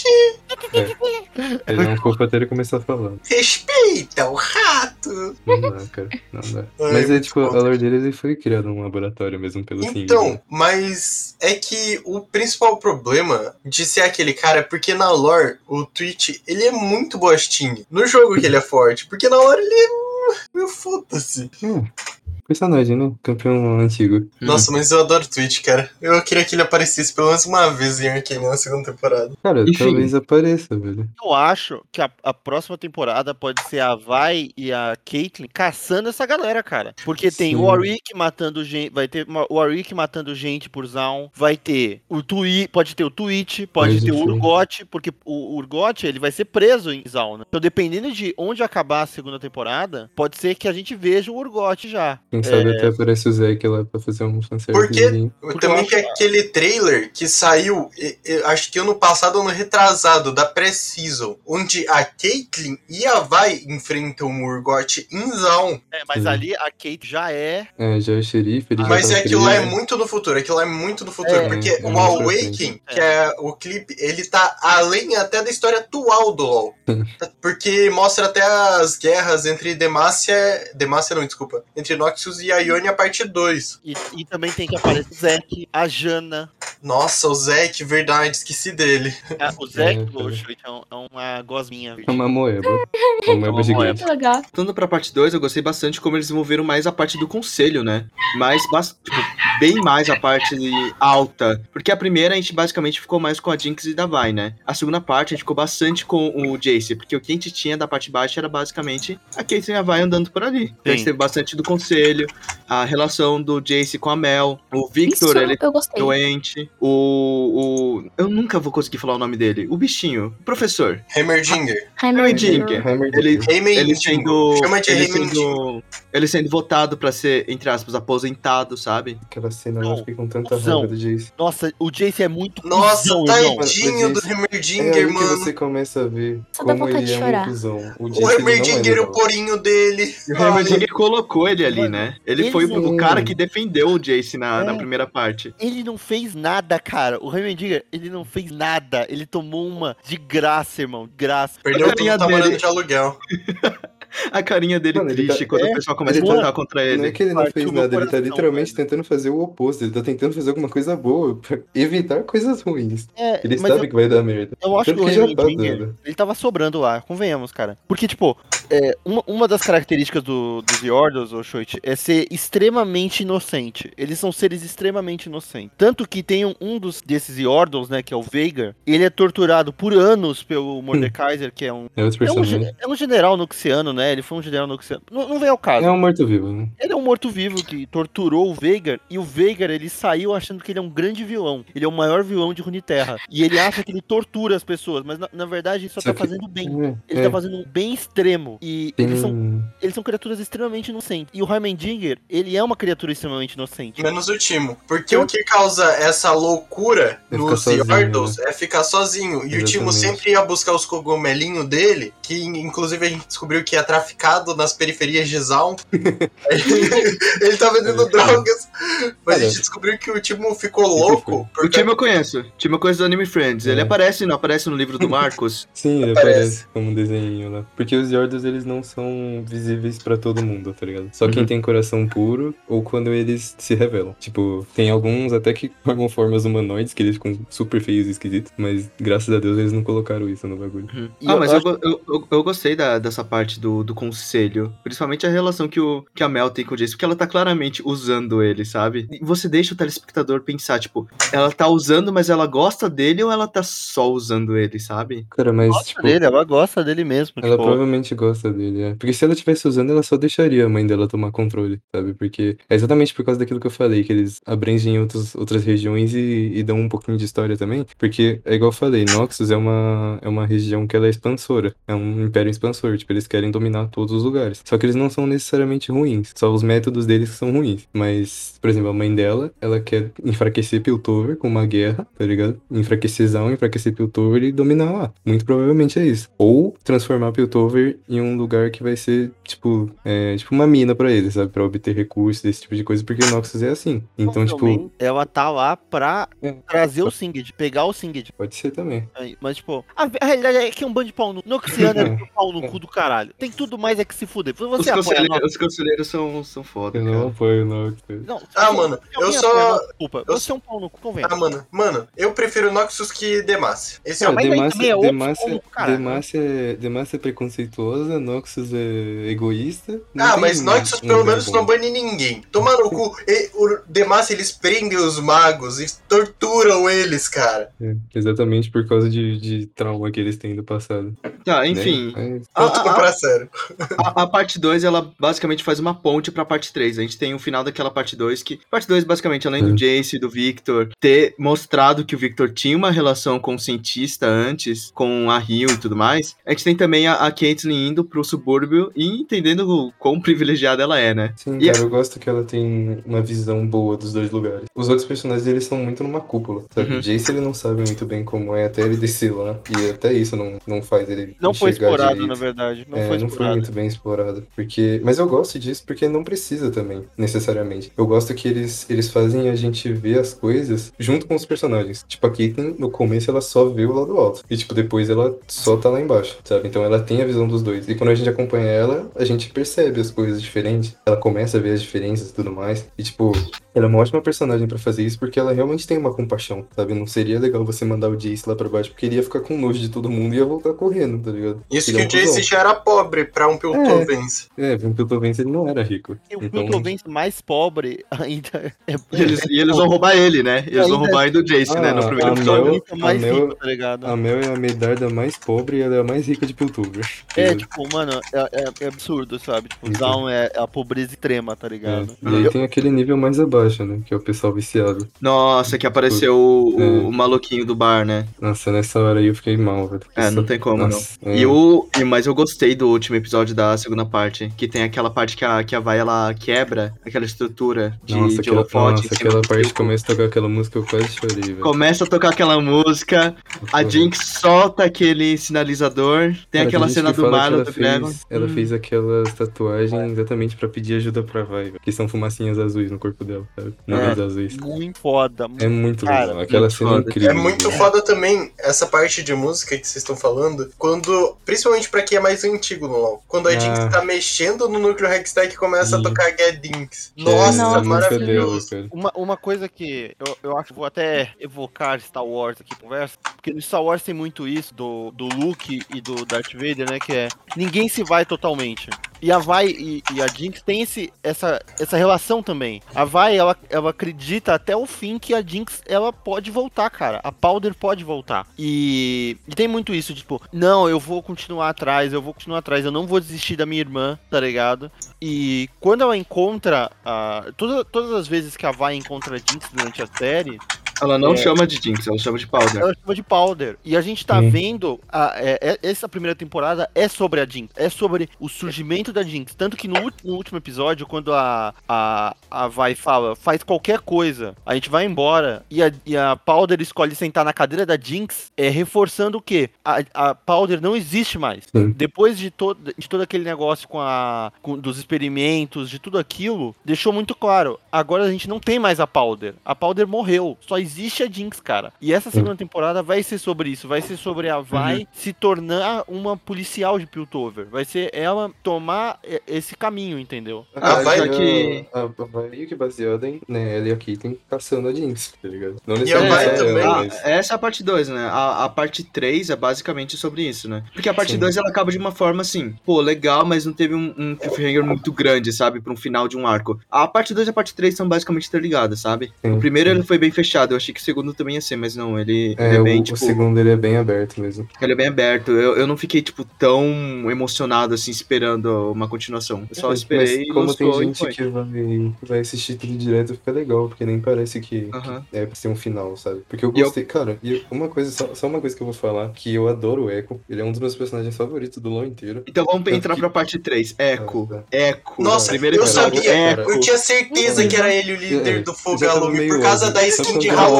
é. Ele é um fofo até ele começar a falar. Respeita o rato! Não dá, cara. Não dá. Ai, mas é tipo, bom. a lore dele ele foi criado num laboratório mesmo pelo Singed. Então, Singed, né? Mas é que o principal problema de ser aquele cara é porque na lore, o Twitch, ele é muito bostinho. No jogo que ele é forte, porque na lore ele é... Meu foda-se. Hum. Personagem, né? Campeão antigo. Nossa, mas eu adoro o Twitch, cara. Eu queria que ele aparecesse pelo menos uma vez em Arcane na segunda temporada. Cara, Enfim. talvez apareça, velho. Eu acho que a, a próxima temporada pode ser a Vi e a Caitlyn caçando essa galera, cara. Porque Sim. tem o Warwick matando gente, vai ter o Warwick matando gente por Zaun, vai ter o Twitch, pode ter o Twitch, pode mas ter enfim. o Urgot, porque o Urgot, ele vai ser preso em Zaun, né? Então, dependendo de onde acabar a segunda temporada, pode ser que a gente veja o Urgot já. Quem sabe é... até aparece o Zeke lá pra fazer um fanservice. Porque, porque também que aquele trailer que saiu, acho que ano passado ou ano retrasado, da pré-season, onde a Caitlyn e a Vi enfrentam o Urgot em Zaun. É, mas Sim. ali a Caitlyn já é... É, já é xerife. Ele ah, já mas tá aquilo lá é muito no futuro, aquilo lá é muito no futuro. É, porque é, o Awakening, é. que é o clipe, ele tá além até da história atual do LoL. Porque mostra até as guerras entre Demacia... Demacia não, desculpa. Entre Noxus e a Ione a parte dois. E, e também tem que aparecer o Zeke, a Jana. Nossa, o Zeke, verdade, esqueci dele. Ah, o Zeke, é, então, é uma gosminha. É uma moeba. É uma moeba gigante. Voltando pra parte dois, eu gostei bastante como eles desenvolveram mais a parte do conselho, né? Mas, tipo, bem mais a parte alta. Porque a primeira a gente basicamente ficou mais com a Jinx e da Vi, né? A segunda parte a gente ficou bastante com o Jayce, porque o que a gente tinha da parte baixa era basicamente a Caitlyn e a Vi andando por ali. Sim. Então a gente teve bastante do conselho, a relação do Jayce com a Mel, o Viktor, ele é doente, o, o... eu nunca vou conseguir falar o nome dele, o bichinho, o professor. Heimerdinger. Heimerdinger. Heimerdinger. Ele, ele sendo... Chama de ele sendo... Ele sendo votado pra ser, entre aspas, aposentado, sabe? Aquela cena, eu fiquei com tanta raiva do Jayce. Nossa, o Jayce é muito... Nossa, cuzão, tadinho do Heimerdinger, é mano. É que você começa a ver Só como ele de é chorar. um cuzão. O, o Heimerdinger, é o porinho dele. E o Heimerdinger colocou ele ali, né? Ele, ele foi não... o cara que defendeu o Jayce na, é. na primeira parte. Ele não fez nada, cara. O Heimerdinger, ele não fez nada. Ele tomou uma de graça, irmão. Graça. Perdeu tudo o tamanho de aluguel. A carinha dele, mano, triste, tá... quando é, o pessoal começa a lutar tá... contra ele. Não é que ele não Partiu fez nada, coração, ele tá literalmente, mano, tentando fazer o oposto. Ele tá tentando fazer alguma coisa boa pra evitar coisas ruins. É, ele sabe eu... que vai dar merda. Eu acho que, que já tá dando. Ele tava sobrando lá, convenhamos, cara. Porque, tipo, é, uma, uma das características do, dos Yordles, ou Shoit, é ser extremamente inocente. Eles são seres extremamente inocentes. Tanto que tem um, um dos, desses Yordles, né, que é o Veigar, ele é torturado por anos pelo Mordekaiser, hum. que é um... É, é, um, é um general noxiano, né? Ele foi um general noxiano. Não, não vem ao caso. É um morto-vivo, né? Ele é um morto-vivo que torturou o Veigar, e o Veigar, ele saiu achando que ele é um grande vilão. Ele é o maior vilão de Runeterra. E ele acha que ele tortura as pessoas, mas na, na verdade ele só, só tá que... fazendo bem. É, ele é. tá fazendo um bem extremo. E Tem... eles, são, eles são criaturas extremamente inocentes. E o Heimerdinger, ele é uma criatura extremamente inocente. Menos o Timo. Porque Eu... o que causa essa loucura é nos Yordles, né? É ficar sozinho. Exatamente. E o Timo sempre ia buscar os cogumelinhos dele, que inclusive a gente descobriu que é traficado nas periferias de Zaun. Ele tá vendendo drogas. Mas a gente descobriu que o Timo ficou louco. O Timo eu conheço. O Timo eu conheço do Anime Friends. Ele é. aparece, não aparece no livro do Marcos? Sim, ele aparece, aparece como um desenho lá. Porque os Yordles, eles não são visíveis pra todo mundo, tá ligado? Só uhum. quem tem coração puro, ou quando eles se revelam. Tipo, tem alguns até que tomam formas humanoides, que eles ficam super feios e esquisitos. Mas graças a Deus eles não colocaram isso no bagulho. Uhum. Ah, eu mas acho... eu, eu, eu, eu gostei da, dessa parte do, do conselho. Principalmente a relação que, o, que a Mel tem com o Jayce. Porque ela tá claramente usando ele, sabe? E você deixa o telespectador pensar, tipo, ela tá usando, mas ela gosta dele, ou ela tá só usando ele, sabe? Cara, mas... Gosta tipo, dele, ela gosta dele mesmo. Ela tipo... provavelmente gosta dele, é. Porque se ela estivesse usando, ela só deixaria a mãe dela tomar controle, sabe? Porque é exatamente por causa daquilo que eu falei, que eles abrangem outros, outras regiões e, e dão um pouquinho de história também. Porque, é igual eu falei, Noxus é uma, é uma região que ela é expansora. É um império expansor, tipo, eles querem dominar todos os lugares. Só que eles não são necessariamente ruins, só os métodos deles que são ruins. Mas, por exemplo, a mãe dela, ela quer enfraquecer Piltover com uma guerra, tá ligado? Enfraquecer Zaun, enfraquecer Piltover e dominar lá. Muito provavelmente é isso. Ou transformar Piltover em um lugar que vai ser, tipo, é, tipo uma mina pra eles, sabe? Pra obter recursos, esse tipo de coisa, porque o Noxus é assim. Então, tipo... Ela tá lá pra é. trazer o Singed, pegar o Singed. Pode ser também. Aí, mas, tipo, a, a realidade é que é um bando de pau no... Noxiano é um pau no cu do caralho. Tem tudo mais é que se fuder. Você os, conselheiro, os conselheiros são, são foda, eu cara. Não apoio o Noxus. Não, ah, mano, eu só... Desculpa, eu... você é um pau no cu, convém. Ah, mano, mano, eu prefiro Noxus que Demacia. Esse cara, é o Demacia, é Demacia, Demacia, é, Demacia é preconceituosa, Noxus é egoísta. Ah, mas Noxus pelo menos não bane ninguém. Tomar no cu. E, o Demacia, eles prendem os magos e torturam eles, cara. É, exatamente por causa de, de trauma que eles têm do passado. Tá, enfim. Né? É. A, a, sério. a, a parte dois, ela basicamente faz uma ponte pra parte três. A gente tem o um final daquela parte dois que... Parte dois, basicamente, além é. do Jayce e do Viktor ter mostrado que o Viktor tinha uma relação com o cientista antes, com a Rio e tudo mais, a gente tem também a, a Caitlyn indo pro subúrbio e entendendo o quão privilegiada ela é, né? Sim, e cara, a... eu gosto que ela tem uma visão boa dos dois lugares. Os outros personagens, eles são muito numa cúpula, sabe? Uhum. O Jayce, ele não sabe muito bem como é, até ele descer lá, e até isso não, não faz ele Não foi explorado, direito. Na verdade. Não, é, foi, não foi muito bem explorado. Porque... Mas eu gosto disso porque não precisa também, necessariamente. Eu gosto que eles, eles fazem a gente ver as coisas junto com os personagens. Tipo, a Caitlyn, no começo, ela só vê o lado alto. E, tipo, depois ela só tá lá embaixo, sabe? Então ela tem a visão dos dois. E quando a gente acompanha ela, a gente percebe as coisas diferentes. Ela começa a ver as diferenças e tudo mais. E, tipo, ela é uma ótima personagem pra fazer isso porque ela realmente tem uma compaixão, sabe? Não seria legal você mandar o Jayce lá pra baixo porque ele ia ficar com nojo de todo mundo e ia voltar correndo, tá ligado? Isso que o Jayce já era pobre pra um Piltovense. É, pra é, um Piltovense ele não era rico. E o então... Piltovense mais pobre ainda é... E eles, e eles vão roubar ele, né? Eles ainda... vão roubar ele do Jayce, ah, né? No primeiro episódio. A Mel, a Mel, rico, tá ligado? A Mel é a Medarda mais pobre e ela é a mais rica de Piltover. É, tipo, mano, é, é, é absurdo, sabe? Tipo, o Zaun é a pobreza extrema, tá ligado? É. E aí Eu... tem aquele nível mais abaixo, né? Que é o pessoal viciado. Nossa, que apareceu o, é. o maluquinho do bar, né? Nossa, nessa hora aí eu fiquei mal, velho. É, não tem como, Nossa, não. É. E o, mas eu gostei do último episódio da segunda parte, que tem aquela parte que a, que a Vi, ela quebra aquela estrutura de nossa, de holofote. Nossa, aquela parte que começa a tocar aquela música, eu quase chorei, velho. Começa a tocar aquela música, a Jinx solta aquele sinalizador, tem Cara, aquela cena do Mylo, do Dragon. Ela hum. fez aquelas tatuagens exatamente pra pedir ajuda pra Vi, velho, que são fumacinhas azuis no corpo dela. sabe? É muito foda. É muito cara, legal. Aquela muito cena foda. Incrível. É muito foda também essa parte de música que vocês estão falando. Quando, principalmente pra quem é mais antigo no LoL, quando a ah. Jinx tá mexendo no núcleo Hextech e começa Sim. a tocar Get Jinx. Nossa, é, maravilhoso. Deu, uma, uma coisa que eu, eu acho que vou até evocar Star Wars aqui, conversa. Porque no Star Wars tem muito isso do, do Luke e do Darth Vader, né? Que é ninguém se vai totalmente. E a Vi e, e a Jinx tem esse, essa, essa relação também. A Vi, ela, ela acredita até o fim que a Jinx, ela pode voltar, cara. A Powder pode voltar. E, e tem muito isso, tipo, não, eu vou continuar atrás, eu vou continuar atrás, eu não vou desistir da minha irmã, tá ligado? E quando ela encontra, a, toda, todas as vezes que a Vi encontra a Jinx durante a série... Ela não é. chama de Jinx, ela chama de Powder. Ela chama de Powder. E a gente tá hum. vendo, a, é, essa primeira temporada é sobre a Jinx, é sobre o surgimento da Jinx. Tanto que no, no último episódio, quando a, a, a Vi fala, faz qualquer coisa, a gente vai embora, e a, e a Powder escolhe sentar na cadeira da Jinx, é, reforçando o quê? A, a Powder não existe mais. Sim. Depois de, to, de todo aquele negócio com a com, dos experimentos, de tudo aquilo, deixou muito claro, agora a gente não tem mais a Powder. A Powder morreu, só existe. Existe a Jinx, cara. E essa segunda temporada vai ser sobre isso. Vai ser sobre a Vi uhum. se tornar uma policial de Piltover. Vai ser ela tomar esse caminho, entendeu? A Vi que... A Vi que baseada em... Né, ela e a Caitlyn caçando a Jinx, tá ligado? Não necessariamente também. Ela, mas... Essa é a parte dois, né? A, a parte três é basicamente sobre isso, né? Porque a parte dois, ela acaba de uma forma assim... Pô, legal, mas não teve um, um cliffhanger muito grande, sabe? Pra um final de um arco. A parte dois e a parte três são basicamente interligadas, sabe? Sim, o primeiro, sim. ele foi bem fechado. Eu achei que o segundo também ia ser, mas não, ele é, ele é bem, o, tipo... O segundo, ele é bem aberto mesmo. Ele é bem aberto. Eu, eu não fiquei, tipo, tão emocionado, assim, esperando uma continuação. Eu só é, esperei e como tem gente que vai, vai assistir tudo direto, fica legal, porque nem parece que, uh-huh. que é pra ser um final, sabe? Porque eu gostei... E eu... Cara, e uma coisa, só, só uma coisa que eu vou falar, que eu adoro o Ekko. Ele é um dos meus personagens favoritos do LoL inteiro. Então vamos Tanto entrar que... pra parte três. Ekko. Ah, tá. Ekko. Nossa, eu cara, sabia. Cara, eu tinha certeza que era ele o líder é, do Fogalume por causa óbvio. da skin de Halloween.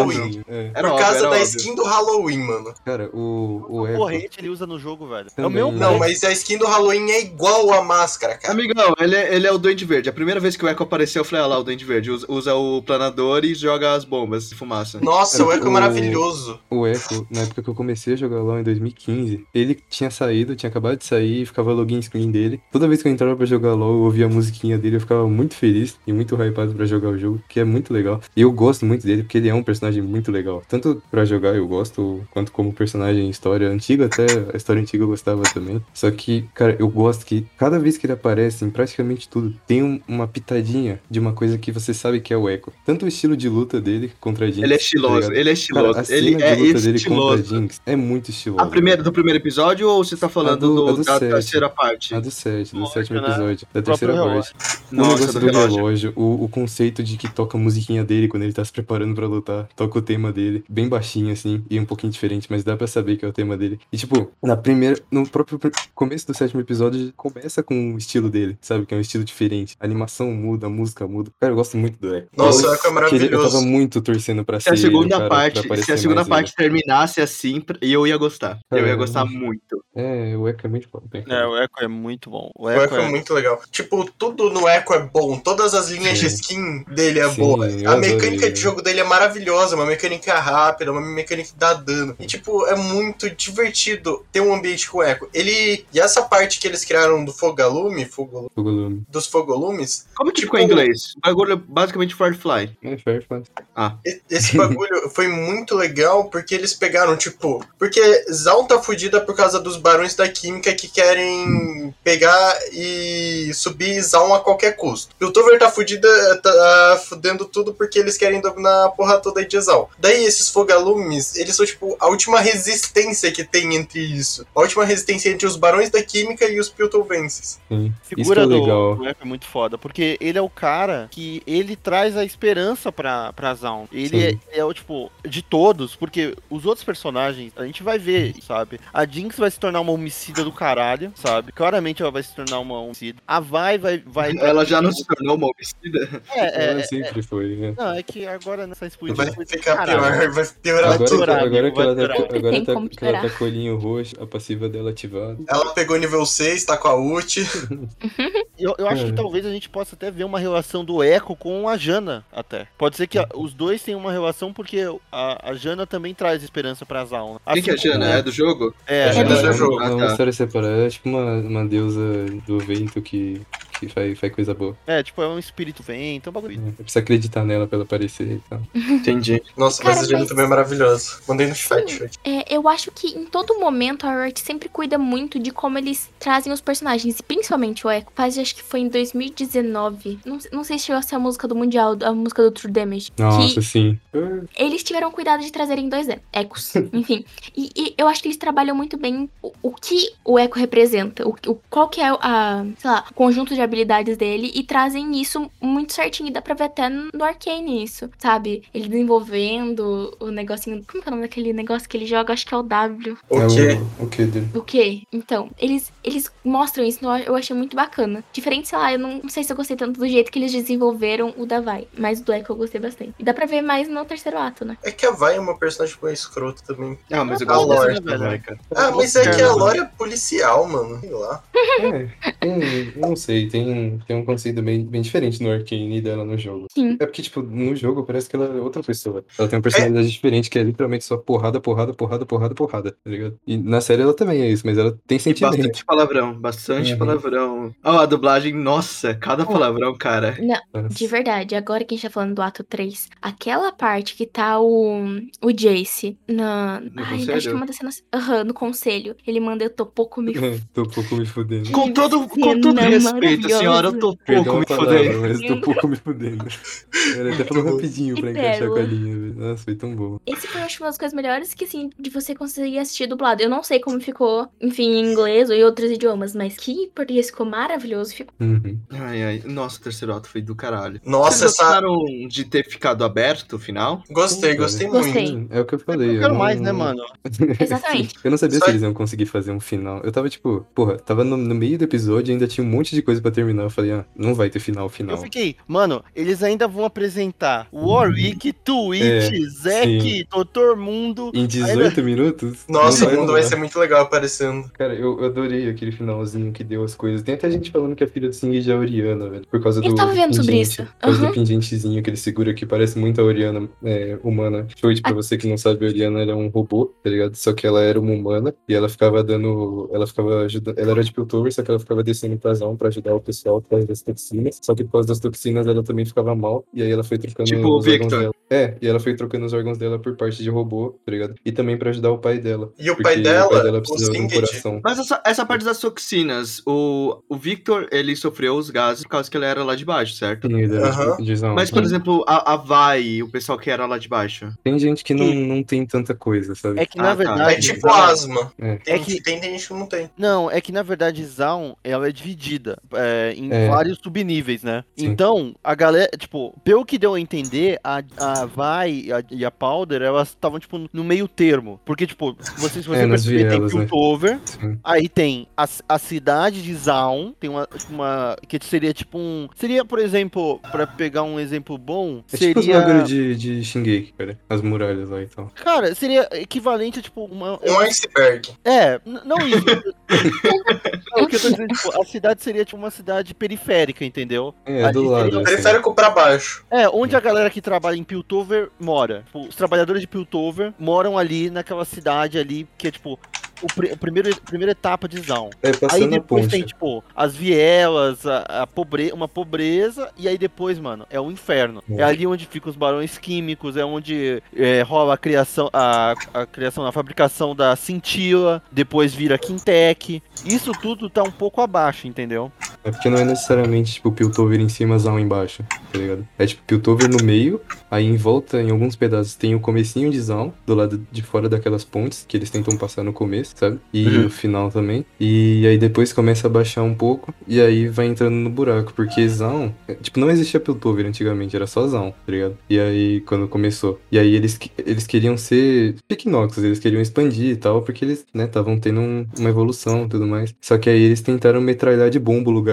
É. Por causa óbvio, da skin óbvio. do Halloween, mano. Cara, o, o Ekko... O corrente ele usa no jogo, velho. Também, é o meu Não, mas a skin do Halloween é igual a máscara, cara. Amigão, ele é, ele é o Duende Verde. A primeira vez que o Ekko apareceu, eu falei, ah lá, o Duende Verde. Usa, usa o planador e joga as bombas de fumaça. Nossa, é, o Ekko é maravilhoso. O Ekko, na época que eu comecei a jogar LoL em dois mil e quinze, ele tinha saído, tinha acabado de sair, ficava login screen dele. Toda vez que eu entrava pra jogar LoL, eu ouvia a musiquinha dele, eu ficava muito feliz e muito hypado pra jogar o jogo, que é muito legal. E eu gosto muito dele, porque ele é um personagem muito legal. Tanto pra jogar eu gosto, quanto como personagem em história antiga, até a história antiga eu gostava também. Só que, cara, eu gosto que cada vez que ele aparece, em praticamente tudo, tem um, uma pitadinha de uma coisa que você sabe que é o Ekko. Tanto o estilo de luta dele contra a Jinx. Ele é estiloso, tá ele é estiloso. Cara, a ele cena é de luta estiloso. dele contra a Jinx é muito estiloso. A primeira, do primeiro episódio ou você tá falando do, do, do da sete, terceira parte? A do sete, do sétimo né? episódio. Da terceira parte. O Nossa, negócio do relógio, relógio o, o conceito de que toca a musiquinha dele quando ele tá se preparando pra lutar, toca o tema dele, bem baixinho assim, e um pouquinho diferente, mas dá pra saber que é o tema dele. E tipo, na primeira, no próprio pr- começo do sétimo episódio, começa com o estilo dele, sabe? Que é um estilo diferente. A animação muda, a música muda. Cara, eu gosto muito do Ekko. Nossa, o Ekko é maravilhoso. Eu tava muito torcendo pra ser. Se a segunda ele, cara, parte, se a segunda parte ele. terminasse assim, eu ia gostar. Eu é, ia gostar muito. É, o Ekko é muito bom. Bem, é, o Ekko é muito bom. O Ekko, o Ekko é... é muito legal. Tipo, tudo no Ekko é bom. Todas as linhas Sim. de skin dele é Sim, boa. A mecânica ele. de jogo dele é maravilhosa, uma mecânica rápida, uma mecânica que dá dano. E, tipo, é muito divertido ter um ambiente com o Ekko. Ele... E essa parte que eles criaram do Fogalume... Fogalume... Fogalume. Dos Fogalumes... Como que tipo, ficou em inglês? O bagulho é basicamente Firefly. É, Firefly. Ah. Esse bagulho foi muito legal porque eles pegaram, tipo... Porque Zaun tá fudida por causa dos barões da química que querem hum. pegar e subir Zaun a qualquer custo. E o Piltover tá fudida... Tá fudendo tudo porque eles querem dominar a porra toda de Zaun. Daí esses Fogalumes, eles são tipo a última resistência que tem entre isso. A última resistência entre os barões da química e os Piltovenses. Hum, figura do, legal. do Ekko é muito foda, porque ele é o cara que ele traz a esperança pra, pra Zaun. Ele é, é o tipo, de todos, porque os outros personagens, a gente vai ver, sabe? A Jinx vai se tornar uma homicida do caralho, sabe? Claramente ela vai se tornar uma homicida. A Vi vai... vai ela já não se tornou uma homicida? É, é. Ela sempre é, foi, né? Não, é que agora nessa explodida vai ficar caralho. pior, vai piorar agora, tudo. Agora, agora que ela tá, agora tá, que ela tá com o olhinho roxo, a passiva dela ativada. Ela pegou nível seis, tá com a ult. Eu, eu acho que talvez a gente possa até ver uma relação do Ekko com a Janna, até. Pode ser que a, os dois tenham uma relação, porque a, a Janna também traz esperança pra Zaun. Assim, quem que é a Janna? Né? É do jogo? É, a Janna é do jogo. É uma história separada, é tipo uma, uma deusa do vento que... que faz, faz coisa boa. É, tipo, é um espírito vem, então bagulho. É, precisa acreditar nela pra ela aparecer e então. Tal. Entendi. Nossa, cara, mas esse jogo também é maravilhoso. Mandei no chat. É, eu acho que em todo momento a Riot sempre cuida muito de como eles trazem os personagens, e principalmente o Ekko. Faz, acho que foi em dois mil e dezenove. Não, não sei se chegou a ser a música do Mundial, a música do True Damage. Nossa, sim. Eles tiveram cuidado de trazerem dois Ekkos. Enfim. E, e eu acho que eles trabalham muito bem o, o que o Ekko representa. O, o, qual que é a, sei lá, o conjunto de habilidades dele, e trazem isso muito certinho, e dá pra ver até no Arcane isso, sabe? Ele desenvolvendo o negocinho, como que é o nome daquele negócio que ele joga? Acho que é o W. O quê? O quê dele? O quê? Então, eles, eles mostram isso, eu achei muito bacana. Diferente, sei lá, eu não, não sei se eu gostei tanto do jeito que eles desenvolveram o da Vi, mas o do Ekko eu gostei bastante. E dá pra ver mais no terceiro ato, né? É que a Vi é uma personagem meio escrota também. Não, mas eu gosto dessa, né, velho? Ah, mas é que a Lore é policial, mano. Sei lá. É, hum, não sei, tem um, tem um conceito bem, bem diferente no Arcane dela no jogo. Sim. É porque, tipo, no jogo parece que ela é outra pessoa. Ela tem uma personalidade é. diferente, que é literalmente só porrada, porrada, porrada, porrada, porrada, tá ligado? E na série ela também é isso, mas ela tem sentimento. E bastante palavrão, bastante uhum. palavrão. Ó, oh, a dublagem, nossa, cada palavrão, cara. Não, de verdade, agora que a gente tá falando do ato três, aquela parte que tá o, o Jayce na... No ai, acho que uma das cenas... Aham, no conselho. Ele manda eu tô pouco me... tô pouco me fudendo. Com todo, com todo respeito. Senhora, eu tô pouco me fudendo. Mas tô pouco me fudendo. Ela até falou rapidinho pra encaixar a colinha. Nossa, foi tão bom. Esse foi, acho, uma das coisas melhores que, assim, de você conseguir assistir dublado. Eu não sei como ficou, enfim, em inglês ou em outros idiomas, mas que em português ficou maravilhoso. Ficou. Uhum. Ai, ai. Nossa, o terceiro ato foi do caralho. Nossa, vocês gostaram essa... de ter ficado aberto o final? Gostei, gostei, gostei muito. Gostei. É o que eu falei. Eu quero eu mais, não... né, mano? Exatamente. Eu não sabia Só... se eles iam conseguir fazer um final. Eu tava, tipo, porra, tava no, no meio do episódio e ainda tinha um monte de coisa pra terminar, eu falei, ah, não vai ter final, final. Eu fiquei, mano, eles ainda vão apresentar Warwick, Twitch, é, Zack, doutor Mundo... Em dezoito ainda... minutos? Nossa, o mundo vai ser muito legal aparecendo. Cara, eu adorei aquele finalzinho que deu as coisas. Tem até gente falando que a filha do Singed é a Orianna, velho, por causa do... Eu tava vendo sobre isso. Por causa uhum. do pingentezinho que ele segura, que parece muito a Orianna é, humana. Show de pra você que não sabe, a Orianna era um robô, tá ligado? Só que ela era uma humana, e ela ficava dando... Ela ficava ajudando... Ela era de Piltover, só que ela ficava descendo pra Zaun pra ajudar o pessoal atrás das toxinas, só que por causa das toxinas ela também ficava mal, e aí ela foi trocando tipo os Victor. órgãos dela. É, e ela foi trocando os órgãos dela por parte de robô, tá ligado? E também pra ajudar o pai dela. E o pai dela, o pai dela precisava de um coração. Mas essa, essa parte das toxinas, o, o Victor, ele sofreu os gases por causa que ele era lá de baixo, certo? Sim, ele era uhum. de Zaun. Mas, por exemplo, a, a Vi, o pessoal que era lá de baixo. Tem gente que não, e... não tem tanta coisa, sabe? É que na ah, verdade... Tá. É tipo asma. É. Tem, é que... tem gente que não tem. Não, é que na verdade Zaun, ela é dividida. É, em é. vários subníveis, né? Sim. Então, a galera, tipo, pelo que deu a entender, a, a Vi e a, e a Powder, elas estavam, tipo, no meio termo. Porque, tipo, você, se você é, perceber, tem Piltover, né? Aí tem a, a cidade de Zaun, tem uma, uma... que seria, tipo, um... Seria, por exemplo, pra pegar um exemplo bom, é seria... É tipo os bagulho de, de Shingeki, cara. As muralhas lá e então. tal. Cara, seria equivalente a, tipo, uma... Um iceberg. É, não isso. Não, o que eu tô dizendo, tipo, a cidade seria, tipo, uma cidade periférica, entendeu? É, a do lado. Seria... Periférico pra baixo. É, onde a galera que trabalha em Piltover mora. Tipo, os trabalhadores de Piltover moram ali naquela cidade ali, que é, tipo... O pr- a primeira, a primeira etapa de Zaun. É, aí depois tem, tipo, as vielas, a, a pobre- uma pobreza, e aí depois, mano, é o inferno. É, é ali onde ficam os barões químicos, é onde é, rola a criação, a, a criação, a fabricação da Cintila, depois vira Quintec. Isso tudo tá um pouco abaixo, entendeu? É porque não é necessariamente, tipo, Piltover em cima, Zaun embaixo, tá ligado? É, tipo, Piltover no meio, aí em volta, em alguns pedaços, tem o comecinho de Zaun, do lado de fora daquelas pontes, que eles tentam passar no começo, sabe? E uhum. no final também. E aí depois começa a baixar um pouco, e aí vai entrando no buraco, porque Zaun, tipo, não existia Piltover antigamente, era só Zaun, tá ligado? E aí, quando começou. E aí eles, eles queriam ser Noxus, eles queriam expandir e tal, porque eles, né, estavam tendo um, uma evolução e tudo mais. Só que aí eles tentaram metralhar de bomba o lugar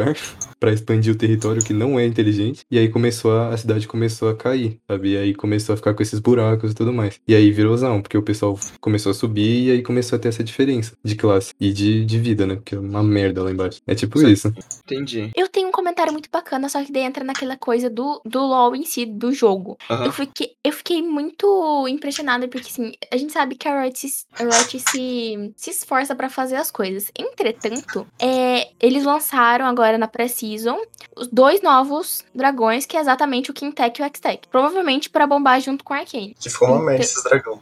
pra expandir o território, que não é inteligente. E aí começou a, a cidade começou a cair, sabe? E aí começou a ficar com esses buracos e tudo mais. E aí virou Zaun, porque o pessoal começou a subir, e aí começou a ter essa diferença de classe e de, de vida, né? Porque é uma merda lá embaixo. É tipo Sim. isso. Entendi. Eu tenho um comentário muito bacana, só que daí entra naquela coisa do, do LoL em si, do jogo. Uhum. Eu, fiquei, eu fiquei muito impressionada, porque assim, a gente sabe que a Riot se, a Riot se, se esforça pra fazer as coisas. Entretanto, é, eles lançaram agora na pré-season os dois novos dragões, que é exatamente o Kintec e o Hextech. Provavelmente pra bombar junto com a Arcane. Que ficou uma merda esses dragões.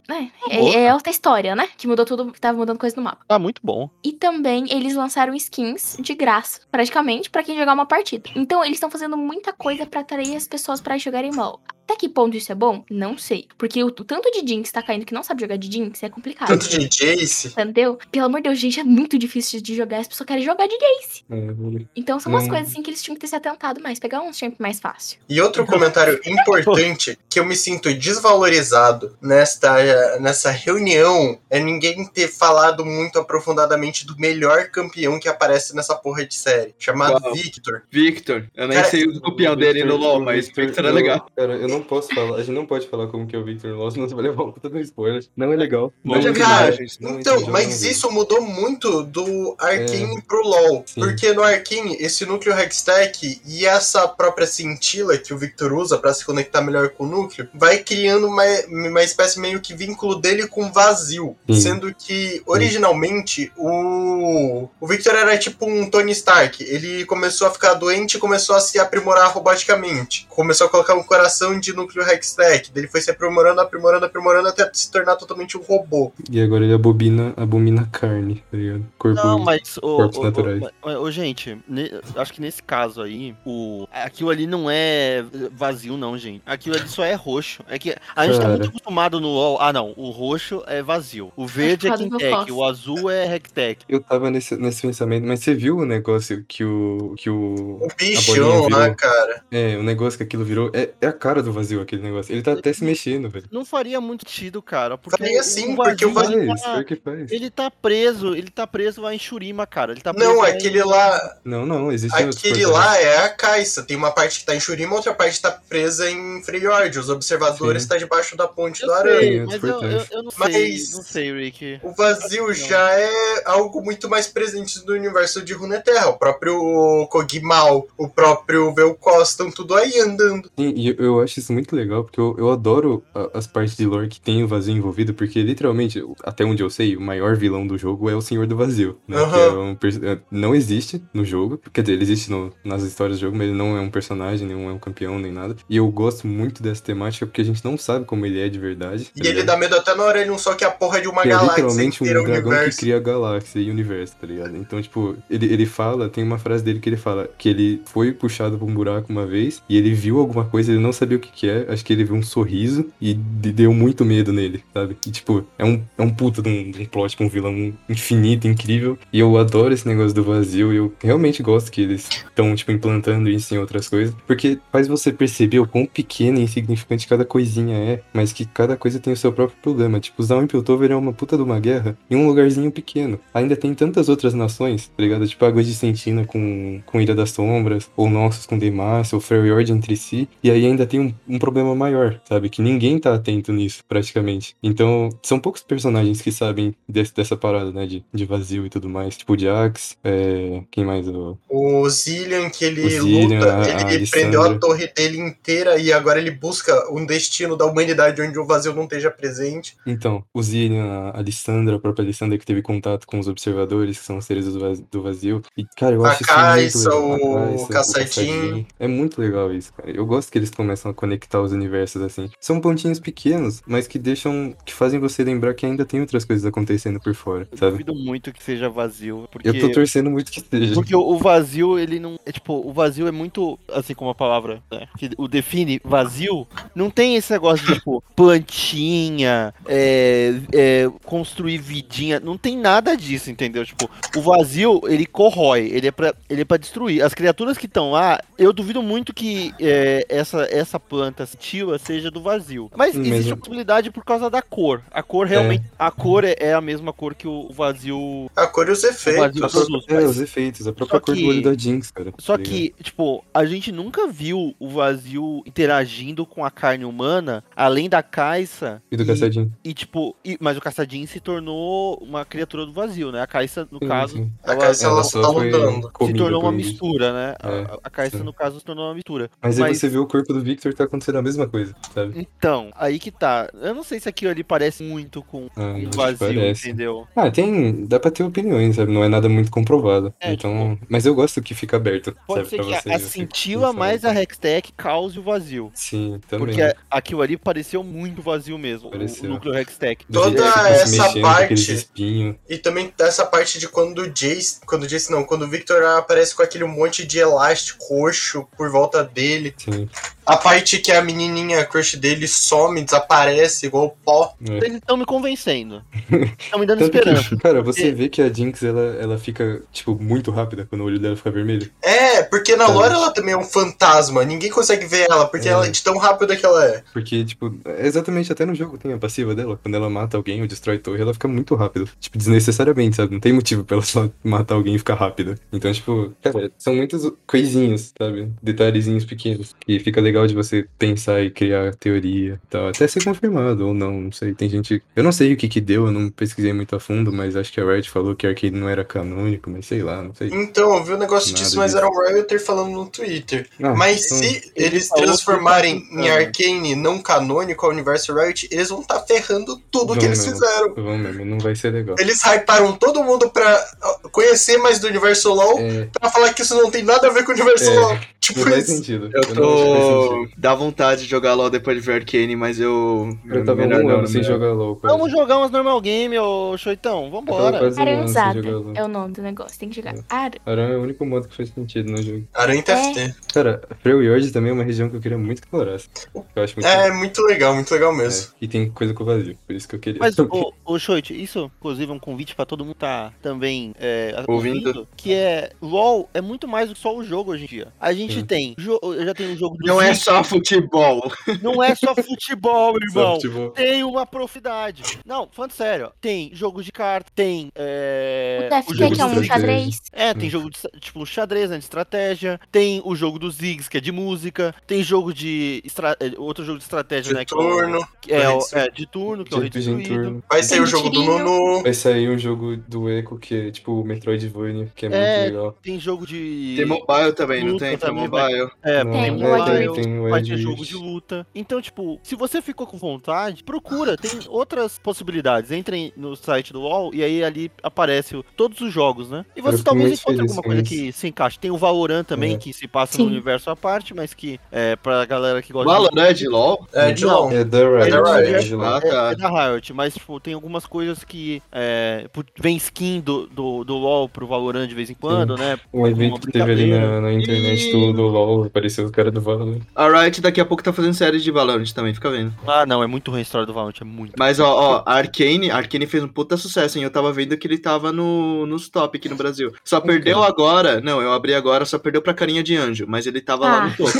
É, é, é outra história, né? Que mudou tudo, que tava mudando coisa no mapa. Ah, muito bom. E também eles lançaram skins de graça, praticamente, pra quem jogar uma partida. Então, eles estão fazendo muita coisa pra atrair as pessoas pra jogarem LoL. Até que ponto isso é bom? Não sei. Porque o tanto de Jinx tá caindo que não sabe jogar de Jinx é complicado. Tanto de Jayce. Entendeu? Pelo amor de Deus, gente, é muito difícil de jogar. As pessoas querem jogar de Jayce. É, então são umas hum. coisas assim que eles tinham que ter se atentado mais. Pegar um champ mais fácil. E outro então... comentário importante que eu me sinto desvalorizado nesta, nessa reunião é ninguém ter falado muito aprofundadamente do melhor campeão que aparece nessa porra de série. Chamado Uau. Viktor. Viktor. Eu nem Cara, sei o campeão dele no LoL, mas Viktor, Viktor é legal. Cara, eu não Não posso falar, a gente não pode falar como que é o Viktor no LoL, senão você vai levar um puta de spoiler. Não é legal. Não é cara, imagens, não então, é mas isso mudou muito do Arcane é. pro LoL. Sim. Porque no Arcane, esse núcleo Hextech e essa própria cintila que o Viktor usa pra se conectar melhor com o núcleo, vai criando uma, uma espécie meio que vínculo dele com o Vazio. Sim. Sendo que, originalmente, o, o Viktor era tipo um Tony Stark. Ele começou a ficar doente e começou a se aprimorar roboticamente. Começou a colocar um coração de de núcleo Hextech, ele foi se aprimorando, aprimorando, aprimorando, até se tornar totalmente um robô. E agora ele abomina, abomina carne, tá ligado? Corpo, Não, mas, oh, corpos oh, naturais. Oh, oh, oh, gente, ne, acho que nesse caso aí, o, aquilo ali não é vazio não, gente. Aquilo ali só é roxo. É que a gente Cara. tá muito acostumado no LoL. Ah, não. O roxo é vazio. O verde é Kintec, o azul é Hextech. Eu tava nesse, nesse pensamento, mas você viu o negócio que o... que o, o bichão lá, cara. É, o negócio que aquilo virou é, é a cara do vazio, aquele negócio. Ele tá até se mexendo, velho. Não faria muito sentido, cara. Porque faria sim, porque o vazio... Ele tá, que faz. ele tá preso, ele tá preso a Enxurima, cara. Ele tá preso não, aquele a... lá... Não, não, existe... Aquele lá é a caixa. Tem uma parte que tá em Enxurima, outra parte tá presa em Freyord. Os observadores sim. tá debaixo da ponte eu do aranha. Mas eu, eu, eu não mas sei, não sei, Rick. O vazio já é algo muito mais presente do universo de Runeterra. O próprio Kog'Maw, o próprio Vel'Koz, estão tudo aí andando. Sim, e eu, eu acho isso muito legal, porque eu, eu adoro a, as partes de lore que tem o vazio envolvido, porque literalmente, até onde eu sei, o maior vilão do jogo é o Senhor do Vazio, né? Uhum. Que é um pers- não existe no jogo, quer dizer, ele existe no, nas histórias do jogo, mas ele não é um personagem, nem é um campeão, nem nada. E eu gosto muito dessa temática, porque a gente não sabe como ele é de verdade. E tá ele ligado? Dá medo até na hora, ele não só que a porra de uma que galáxia. É literalmente um dragão universo. Que cria a galáxia e o universo, tá ligado? Então, tipo, ele, ele fala, tem uma frase dele que ele fala que ele foi puxado pra um buraco uma vez, e ele viu alguma coisa, ele não sabia o que que é, acho que ele viu um sorriso e deu muito medo nele, sabe? E, tipo, é um, é um puta de um, de um plot, um vilão infinito, incrível, e eu adoro esse negócio do vazio, e eu realmente gosto que eles estão, tipo, implantando isso em outras coisas, porque faz você perceber o quão pequeno e insignificante cada coisinha é, mas que cada coisa tem o seu próprio problema, tipo, Zaun e Piltover é uma puta de uma guerra em um lugarzinho pequeno, ainda tem tantas outras nações, tá ligado? Tipo, Águas de Sentina com, com Ilha das Sombras, ou Noxus com Demacia, ou Freyord entre si, e aí ainda tem um, um problema maior, sabe? Que ninguém tá atento nisso, praticamente. Então, são poucos personagens que sabem desse, dessa parada, né? De, de vazio e tudo mais. Tipo o Jax, é... quem mais? O, o Zillian, que ele Zillian, luta, a, ele a prendeu a torre dele inteira e agora ele busca um destino da humanidade onde o vazio não esteja presente. Então, o Zillian, a Alexandra, a própria Alexandra que teve contato com os observadores, que são os seres do vazio. E, cara, eu acho a Caixa, o Caçadinho. É muito legal isso, cara. Eu gosto que eles começam a conectar os universos, assim. São pontinhos pequenos, mas que deixam, que fazem você lembrar que ainda tem outras coisas acontecendo por fora, sabe? Eu duvido muito que seja vazio, porque... Eu tô torcendo muito que seja. Porque o vazio, ele não... É, tipo, o vazio é muito, assim como a palavra, né? Que o define vazio, não tem esse negócio de, tipo, plantinha, é, é, construir vidinha, não tem nada disso, entendeu? Tipo, o vazio, ele corrói, ele é pra, ele é pra destruir. As criaturas que estão lá, eu duvido muito que é, essa, essa planta planta cintila seja do Vazio. Mas existe mesmo. A possibilidade por causa da cor. A cor realmente... É. A cor é, é a mesma cor que o Vazio... A cor e os efeitos. Produz, é, os efeitos. A própria só cor que, do olho da Jinx, cara. Só que, tipo, a gente nunca viu o Vazio interagindo com a carne humana, além da Caixa... E do e, Caçadinho. E, tipo... E, mas o Caçadinho se tornou uma criatura do Vazio, né? A Caixa, no sim, caso... Sim. A Caixa, ela, ela só tá lutando. Se tornou uma isso. mistura, né? É, a Caixa, no caso, se tornou uma mistura. Mas, mas aí você vê o corpo do Viktor tá acontecendo a mesma coisa, sabe? Então, aí que tá. Eu não sei se aquilo ali parece muito com ah, o Vazio, parece. Entendeu? Ah, tem... Dá pra ter opiniões, sabe? Não é nada muito comprovado. É, então... Tipo... Mas eu gosto que fica aberto, pode sabe? Pode ser que vocês, a Cintila mais a Hextech cause o Vazio. Sim, também. Porque a, aquilo ali pareceu muito vazio mesmo, pareceu. O núcleo Hextech. Toda essa mexendo, parte... E também essa parte de quando o Jayce... Quando o Jayce não, quando o Viktor aparece com aquele monte de elástico roxo por volta dele. Sim. A parte que a menininha, a crush dele, some, desaparece, igual pó. É. Eles estão me convencendo. Estão me dando esperança. Que, cara, você vê que a Jinx, ela, ela fica, tipo, muito rápida quando o olho dela fica vermelho. É, porque na é. lore ela também é um fantasma. Ninguém consegue ver ela, porque é. ela é de tão rápida que ela é. Porque, tipo, exatamente até no jogo tem a passiva dela. Quando ela mata alguém ou destrói torre, ela fica muito rápida. Tipo, desnecessariamente, sabe? Não tem motivo pra ela só matar alguém e ficar rápida. Então, tipo, cara, são muitas coisinhas, sabe? Detalhezinhos pequenos. E fica legal de você pensar e criar teoria e tal, até ser confirmado ou não, não sei, tem gente, eu não sei o que que deu, eu não pesquisei muito a fundo, mas acho que a Riot falou que Arcane não era canônico, mas sei lá, não sei. Então, eu vi um negócio disso, disso, mas era o Riot falando no Twitter, não, mas então, se eles transformarem que... em Arcane não canônico ao universo Riot, eles vão estar tá ferrando tudo vão que eles mesmo. fizeram. Vão mesmo, não vai ser legal. Eles hyparam todo mundo pra conhecer mais do universo LoL, é. pra falar que isso não tem nada a ver com o universo é. LoL. Tipo não faz sentido. Eu tô... Dá vontade de jogar LoL depois de ver Arcane, mas eu... Eu tava melhor um ano sem jogar LoL. Quase. Vamos jogar umas normal game, ô Choitão. Vambora. Aranzada é o nome do negócio. Tem que jogar Aran. Aran é o único modo que faz sentido no jogo. Aran e T F T. Cara, Freljord também é uma região que eu queria muito explorar. Eu acho muito é, legal. muito legal, muito legal mesmo. É, e tem coisa com o Vazio, por isso que eu queria. Mas, ô, ô Choit, isso, inclusive, é um convite pra todo mundo tá também é, ouvindo, ouvindo, que é... LoL é muito mais do que só o jogo hoje em dia. A gente tem, jo- já tem um jogo do Não Zinco. É só futebol. Não é só futebol, irmão. Só futebol. Tem uma profundidade. Não, falando sério, tem jogo de carta, tem... É... O T F T que é um xadrez. É, tem jogo de, tipo, um xadrez, né, de estratégia. Tem o jogo dos Ziggs, que é de música. Tem jogo de... Estra... Outro jogo de estratégia, de né? De turno. Que é, o... é, de turno, que de é o Rei Destruído. Vai sair tem o jogo tirinho. do Nunu. Vai sair um jogo do Ekko, que é tipo o Metroidvania, que é, é muito legal. Tem jogo de... Tem mobile também, não tem? Também. Mobile. É, não, tem mobile, tem, tem vai ter jogo de luta. Então, tipo, se você ficou com vontade, procura, tem outras possibilidades. Entrem no site do LoL e aí ali aparece todos os jogos, né? E você eu talvez encontre alguma coisa isso. que se encaixe. Tem o Valorant também, é. que se passa Sim. no universo à parte, mas que é pra galera que gosta Valorant de... Valorant é de LoL? É de LoL. É da Riot. É da Riot, mas tipo, tem algumas coisas que é, vem skin do, do, do LoL pro Valorant de vez em quando, Sim. né? Um evento que teve ali na, na internet e... tudo. do LoL, apareceu o cara do Valorant. A Riot daqui a pouco tá fazendo séries de Valorant também, fica vendo. Ah, não, é muito ruim a história do Valorant, é muito. Mas, ó, ó, a Arcane, a Arcane fez um puta sucesso, hein? Eu tava vendo que ele tava no, nos top aqui no Brasil. Só okay. perdeu agora, não, eu abri agora, só perdeu pra Carinha de Anjo, mas ele tava ah. lá no topo.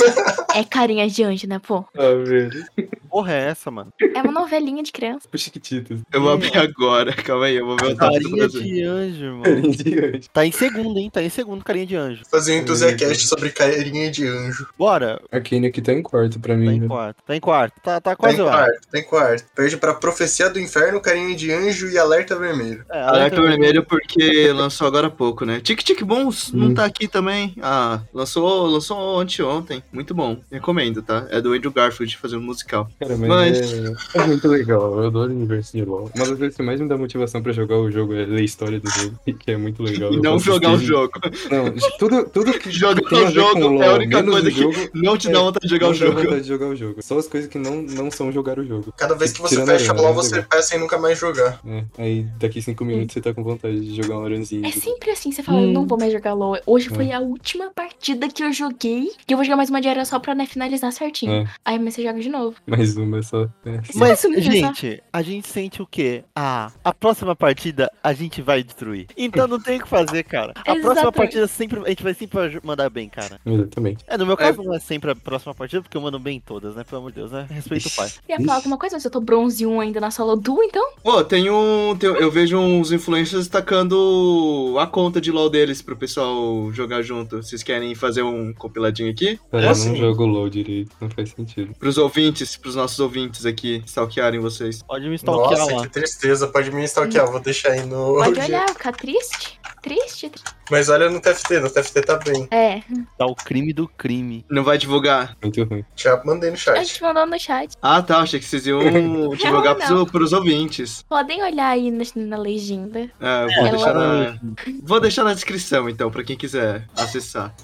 É Carinha de Anjo, né, pô? Ah, velho. Porra é essa, mano? É uma novelinha de criança. Por Chiquititas. Eu vou abrir agora, calma aí, eu vou ver o top do Brasil. Carinha de Anjo, mano. Carinha de Anjo. Tá em segundo, hein? Tá em segundo, Carinha de Anjo. Fazer um entusiascast sobre Carinha Carinha de Anjo. Bora. A Kane aqui tá em quarto pra mim. Tá em quarto. Tá em quarto. Tá, tá quase tá lá. Quarto, tá em quarto. Perde pra Profecia do Inferno, Carinha de Anjo e Alerta Vermelho. É, Alerta, Alerta Vermelho, Vermelho porque lançou agora há pouco, né? Tic Tic Bons hum. não tá aqui também. Ah, lançou, lançou anteontem. Muito bom. Recomendo, tá? É do Andrew Garfield fazendo musical. Cara, mas... mas... É, é muito legal. Eu adoro o universo de LoL. Uma das coisas que mais me dá motivação pra jogar o jogo é ler a história do jogo, que é muito legal. E não jogar o jogo. Não, tudo, tudo que joga o jogo LOL, é a única coisa que jogo, não te dá é, vontade de jogar o jogo. Não dá vontade de jogar o jogo. Só as coisas que não, não são jogar o jogo. Cada vez que você fecha LOL, você peça e nunca mais jogar. É, aí daqui cinco minutos você tá com vontade de jogar um aranzinho. É sempre assim, você fala, hum. eu não vou mais jogar LOL. Hoje é. foi a última partida que eu joguei e eu vou jogar mais uma diária só pra né, finalizar certinho. É. Aí mas você joga de novo. Mas mais uma só. É. Mas, gente, a gente sente o quê? Ah, a próxima partida a gente vai destruir. Então não tem o que fazer, cara. A Exatamente. próxima partida sempre, a gente vai sempre mandar bem, cara. Exatamente. É, no meu caso é. não é sempre a próxima partida, porque eu mando bem todas, né? Pelo amor de Deus, né? Respeito o pai. E ia falar alguma coisa? Mas eu tô bronze um ainda na solo duo, então? Pô, tem um... Tem, eu vejo uns influencers tacando a conta de LoL deles pro pessoal jogar junto. Vocês querem fazer um compiladinho aqui? Eu é, assim. não jogo LoL direito, não faz sentido. Pros ouvintes, pros nossos ouvintes aqui, stalkearem vocês. Pode me stalkear Nossa, lá. Nossa, que tristeza, pode me stalkear, vou deixar aí no... Pode olhar, ficar triste, triste, triste. Mas olha no T F T, no T F T tá bem. É. Tá o crime do crime. Não vai divulgar? Muito ruim. Já mandei no chat. A gente mandou no chat. Ah, tá, achei que vocês iam divulgar não, não. Pros, pros ouvintes. Podem olhar aí na, na legenda. É, eu vou é, deixar ela... na... Vou deixar na descrição, então, pra quem quiser acessar.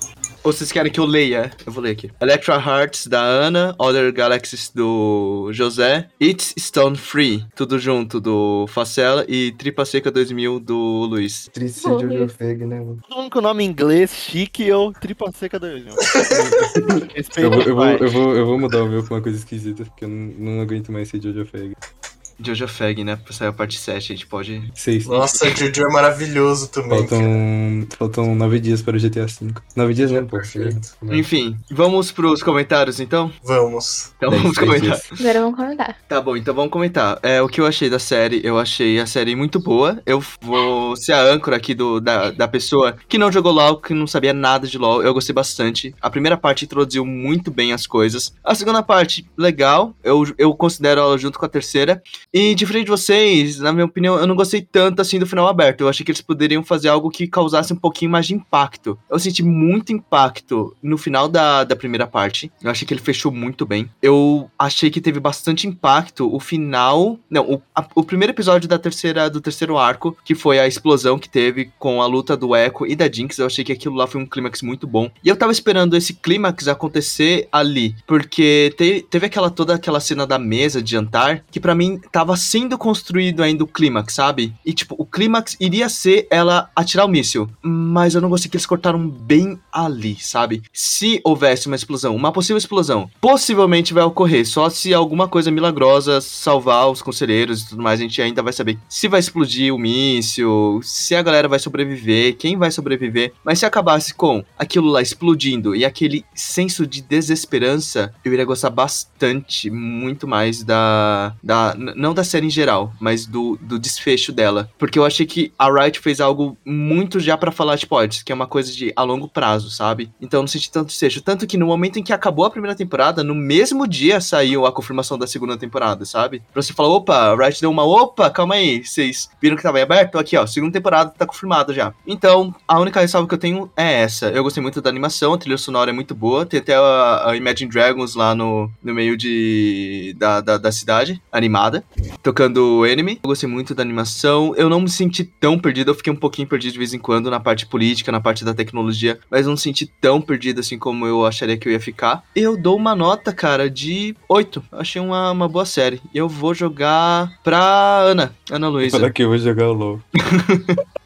Ou vocês querem que eu leia? Eu vou ler aqui. Electra Hearts da Ana, Other Galaxies do José, It's Stone Free, tudo junto, do Facela, e Tripa Seca dois mil do Luiz. Triste de Ojofeg, né, mano? Todo mundo com o nome em inglês, chique, eu Tripa Seca dois mil. eu, vou, eu, vou, eu, vou, eu vou mudar o meu pra uma coisa esquisita, porque eu não, não aguento mais ser de Ojofeg. Jojo Fag, né? Pra sair a parte sete, a gente pode... Seis. Nossa, o Jojo é maravilhoso também. Faltam, faltam nove dias para o G T A cinco. Nove dias, né? Pô, perfeito. É. Enfim, vamos pros comentários, então? Vamos. Então dez, vamos comentar. Agora vamos comentar. Tá bom, então vamos comentar. É, o que eu achei da série, eu achei a série muito boa. Eu vou ser a âncora aqui do, da, da pessoa que não jogou LoL, que não sabia nada de LoL. Eu gostei bastante. A primeira parte introduziu muito bem as coisas. A segunda parte, legal. Eu, eu considero ela junto com a terceira. E, diferente de vocês, na minha opinião, eu não gostei tanto, assim, do final aberto. Eu achei que eles poderiam fazer algo que causasse um pouquinho mais de impacto. Eu senti muito impacto no final da, da primeira parte. Eu achei que ele fechou muito bem. Eu achei que teve bastante impacto o final... Não, o, a, o primeiro episódio da terceira, do terceiro arco, que foi a explosão que teve com a luta do Ekko e da Jinx. Eu achei que aquilo lá foi um clímax muito bom. E eu tava esperando esse clímax acontecer ali. Porque te, teve aquela, toda aquela cena da mesa de jantar, que pra mim... tava sendo construído ainda o clímax, sabe? E, tipo, o clímax iria ser ela atirar o míssil. Mas eu não gostei que eles cortaram bem ali, sabe? Se houvesse uma explosão, uma possível explosão, possivelmente vai ocorrer. Só se alguma coisa milagrosa salvar os conselheiros e tudo mais, a gente ainda vai saber se vai explodir o míssil, se a galera vai sobreviver, quem vai sobreviver. Mas se acabasse com aquilo lá explodindo e aquele senso de desesperança, eu iria gostar bastante, muito mais da... da não da série em geral, mas do, do desfecho dela. Porque eu achei que a Riot fez algo muito já pra falar, tipo, ó, que é uma coisa de a longo prazo, sabe? Então eu não senti tanto desfecho. Tanto que no momento em que acabou a primeira temporada, no mesmo dia saiu a confirmação da segunda temporada, sabe? Pra você falar, opa, a Riot deu uma, opa, calma aí, vocês viram que tava em aberto? Aqui, ó, segunda temporada tá confirmada já. Então, a única ressalva que eu tenho é essa. Eu gostei muito da animação, a trilha sonora é muito boa, tem até a, a Imagine Dragons lá no, no meio de da, da, da cidade, animada. Tocando o Enemy. Eu gostei muito da animação. Eu não me senti tão perdido. Eu fiquei um pouquinho perdido de vez em quando na parte política, na parte da tecnologia, mas não me senti tão perdido assim como eu acharia que eu ia ficar. Eu dou uma nota, cara, de oito. Achei uma, uma boa série. Eu vou jogar pra Ana Ana Luísa. Para que eu vou jogar o LoL.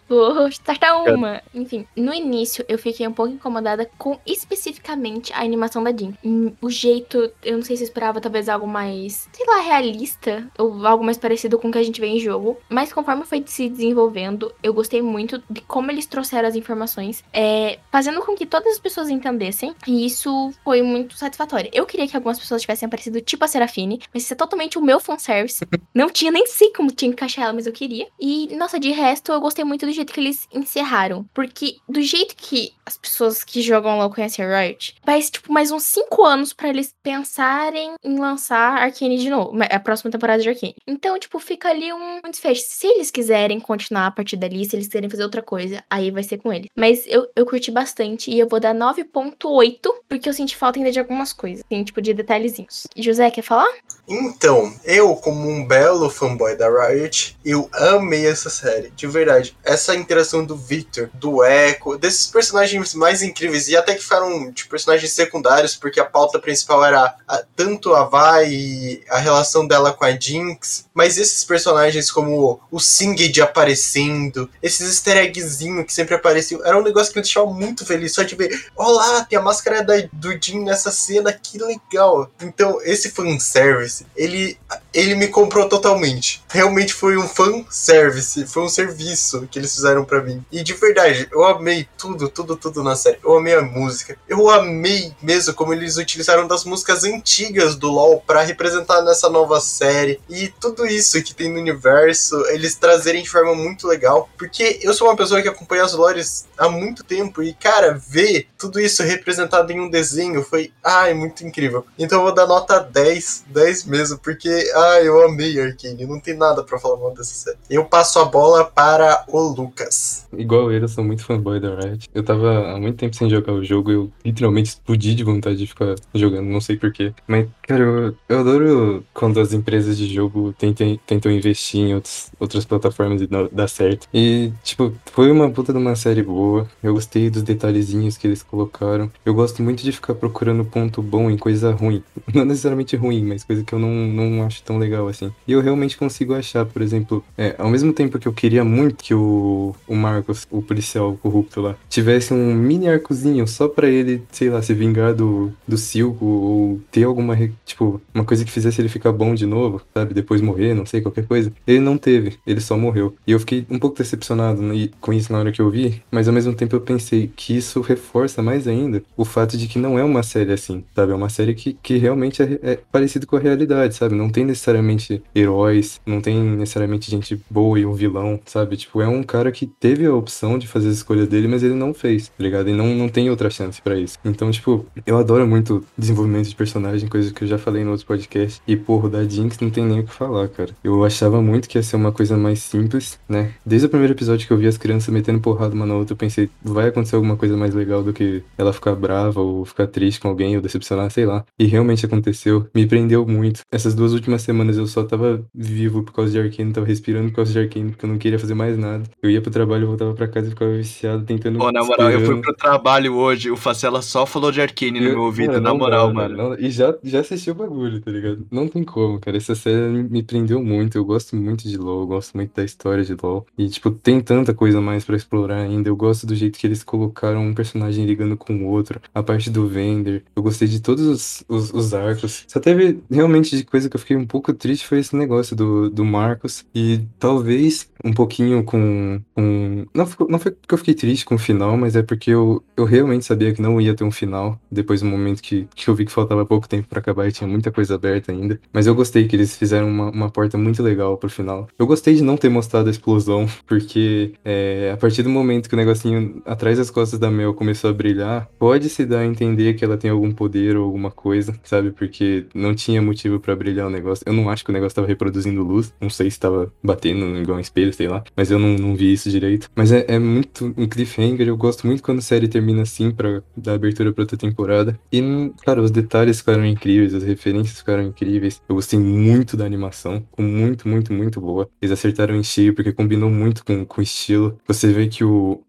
Vou startar uma. Enfim, no início eu fiquei um pouco incomodada com especificamente a animação da Jinx. O jeito, eu não sei se eu esperava talvez algo mais, sei lá, realista, ou algo mais parecido com o que a gente vê em jogo. Mas conforme foi se desenvolvendo, eu gostei muito de como eles trouxeram as informações, é, fazendo com que todas as pessoas entendessem. E isso foi muito satisfatório. Eu queria que algumas pessoas tivessem aparecido tipo a Seraphine, mas isso é totalmente o meu fanservice. Não tinha, nem sei como tinha que encaixar ela, mas eu queria. E, nossa, de resto, eu gostei muito do jeito que eles encerraram, porque do jeito que as pessoas que jogam LoL conhecem a Riot, vai ser tipo mais uns cinco anos pra eles pensarem em lançar Arcane de novo, a próxima temporada de Arcane. Então, tipo, fica ali um desfecho. Se eles quiserem continuar a partir dali, se eles quiserem fazer outra coisa, aí vai ser com eles. Mas eu, eu curti bastante e eu vou dar nove ponto oito, porque eu senti falta ainda de algumas coisas, assim, tipo, de detalhezinhos. José, quer falar? Então, eu, como um belo fanboy da Riot, eu amei essa série, de verdade. Essa Essa interação do Viktor, do Ekko, desses personagens mais incríveis, e até que foram de personagens secundários, porque a pauta principal era a, tanto a Vi e a relação dela com a Jinx, mas esses personagens como o Singed aparecendo, esses easter eggzinhos que sempre apareciam, era um negócio que me deixava muito feliz, só de ver, olá, tem a máscara da, do Jin nessa cena, que legal. Então, esse fanservice Jayce, ele, ele me comprou totalmente. Realmente foi um fanservice, foi um serviço que eles fizeram pra mim. E de verdade, eu amei tudo, tudo, tudo na série. Eu amei a música. Eu amei mesmo como eles utilizaram das músicas antigas do LoL pra representar nessa nova série. E tudo isso que tem no universo, eles trazerem de forma muito legal. Porque eu sou uma pessoa que acompanha as lores há muito tempo e, cara, ver tudo isso representado em um desenho foi, ai, muito incrível. Então eu vou dar nota dez, dez mesmo, porque, ai, eu amei Arcane. Não tem nada pra falar mal dessa série. Eu passo a bola para o Lucas. Igual eu, eu sou muito fanboy da Riot. Eu tava há muito tempo sem jogar o jogo, eu literalmente explodi de vontade de ficar jogando, não sei porquê. Mas, cara, eu, eu adoro quando as empresas de jogo tentam, tentam investir em outros, outras plataformas e dá certo. E, tipo, foi uma puta de uma série boa. Eu gostei dos detalhezinhos que eles colocaram. Eu gosto muito de ficar procurando ponto bom em coisa ruim. Não necessariamente ruim, mas coisa que eu não, não acho tão legal assim. E eu realmente consigo achar, por exemplo, é, ao mesmo tempo que eu queria muito que o, o Marcos, o policial corrupto lá, tivesse um mini arcozinho só pra ele, sei lá, se vingar do, do Silco ou ter alguma, tipo, uma coisa que fizesse ele ficar bom de novo, sabe? Depois morrer, não sei, qualquer coisa. Ele não teve, ele só morreu. E eu fiquei um pouco decepcionado com isso na hora que eu vi, mas ao mesmo tempo eu pensei que isso reforça mais ainda o fato de que não é uma série assim, sabe? É uma série que, que realmente é, é parecido com a realidade, sabe? Não tem necessariamente heróis, não tem necessariamente gente boa e um vilão, sabe? Tipo, é um cara que teve a opção de fazer as escolhas dele, mas ele não fez, tá ligado? E não, não tem outra chance pra isso. Então, tipo, eu adoro muito desenvolvimento de personagem, coisas que eu já falei no outro podcast. E, porra, da Jinx não tem nem o que falar, cara. Eu achava muito que ia ser uma coisa mais simples, né? Desde o primeiro episódio que eu vi as crianças metendo porrada uma na outra, eu pensei, vai acontecer alguma coisa mais legal do que ela ficar brava ou ficar triste com alguém ou decepcionar, sei lá. E realmente aconteceu, me prendeu muito. Essas duas últimas semanas eu só tava vivo por causa de Arcane, tava respirando por causa de Arcane, porque eu não queria fazer mais nada. Eu ia pro trabalho, voltava pra casa e ficava viciado, tentando... Pô, oh, na moral, eu fui pro trabalho hoje, o Facela só falou de Arcane no eu, meu ouvido, cara, na moral, dá, mano. Não, e já, já assisti o bagulho, tá ligado? Não tem como, cara, essa série me prendeu muito, eu gosto muito de LoL, eu gosto muito da história de LoL. E, tipo, tem tanta coisa mais pra explorar ainda, eu gosto do jeito que eles colocaram um personagem ligando com o outro, a parte do Vander, eu gostei de todos os, os, os arcos. Só teve, realmente, de coisa que eu fiquei um pouco triste foi esse negócio do, do Marcos, e talvez um pouquinho com... com... Não, não foi porque eu fiquei triste com o final, mas é porque eu, eu realmente sabia que não ia ter um final, depois do momento que, que eu vi que faltava pouco tempo pra acabar e tinha muita coisa aberta ainda, mas eu gostei que eles fizeram uma, uma porta muito legal pro final. Eu gostei de não ter mostrado a explosão, porque é, a partir do momento que o negocinho atrás das costas da Mel começou a brilhar, pode se dar a entender que ela tem algum poder ou alguma coisa, sabe? Porque não tinha motivo pra brilhar o negócio. Eu não acho que o negócio tava reproduzindo luz, não sei se tava batendo igual um espelho, sei lá, mas eu não, não vi isso direito. Mas é, é muito um cliffhanger, eu gosto muito quando a série termina assim pra dar abertura pra outra temporada. E, cara, os detalhes ficaram incríveis, as referências ficaram incríveis. Eu gostei muito da animação, ficou muito, muito, muito boa. Eles acertaram em cheio, porque combinou muito com, com o estilo. Você vê que o...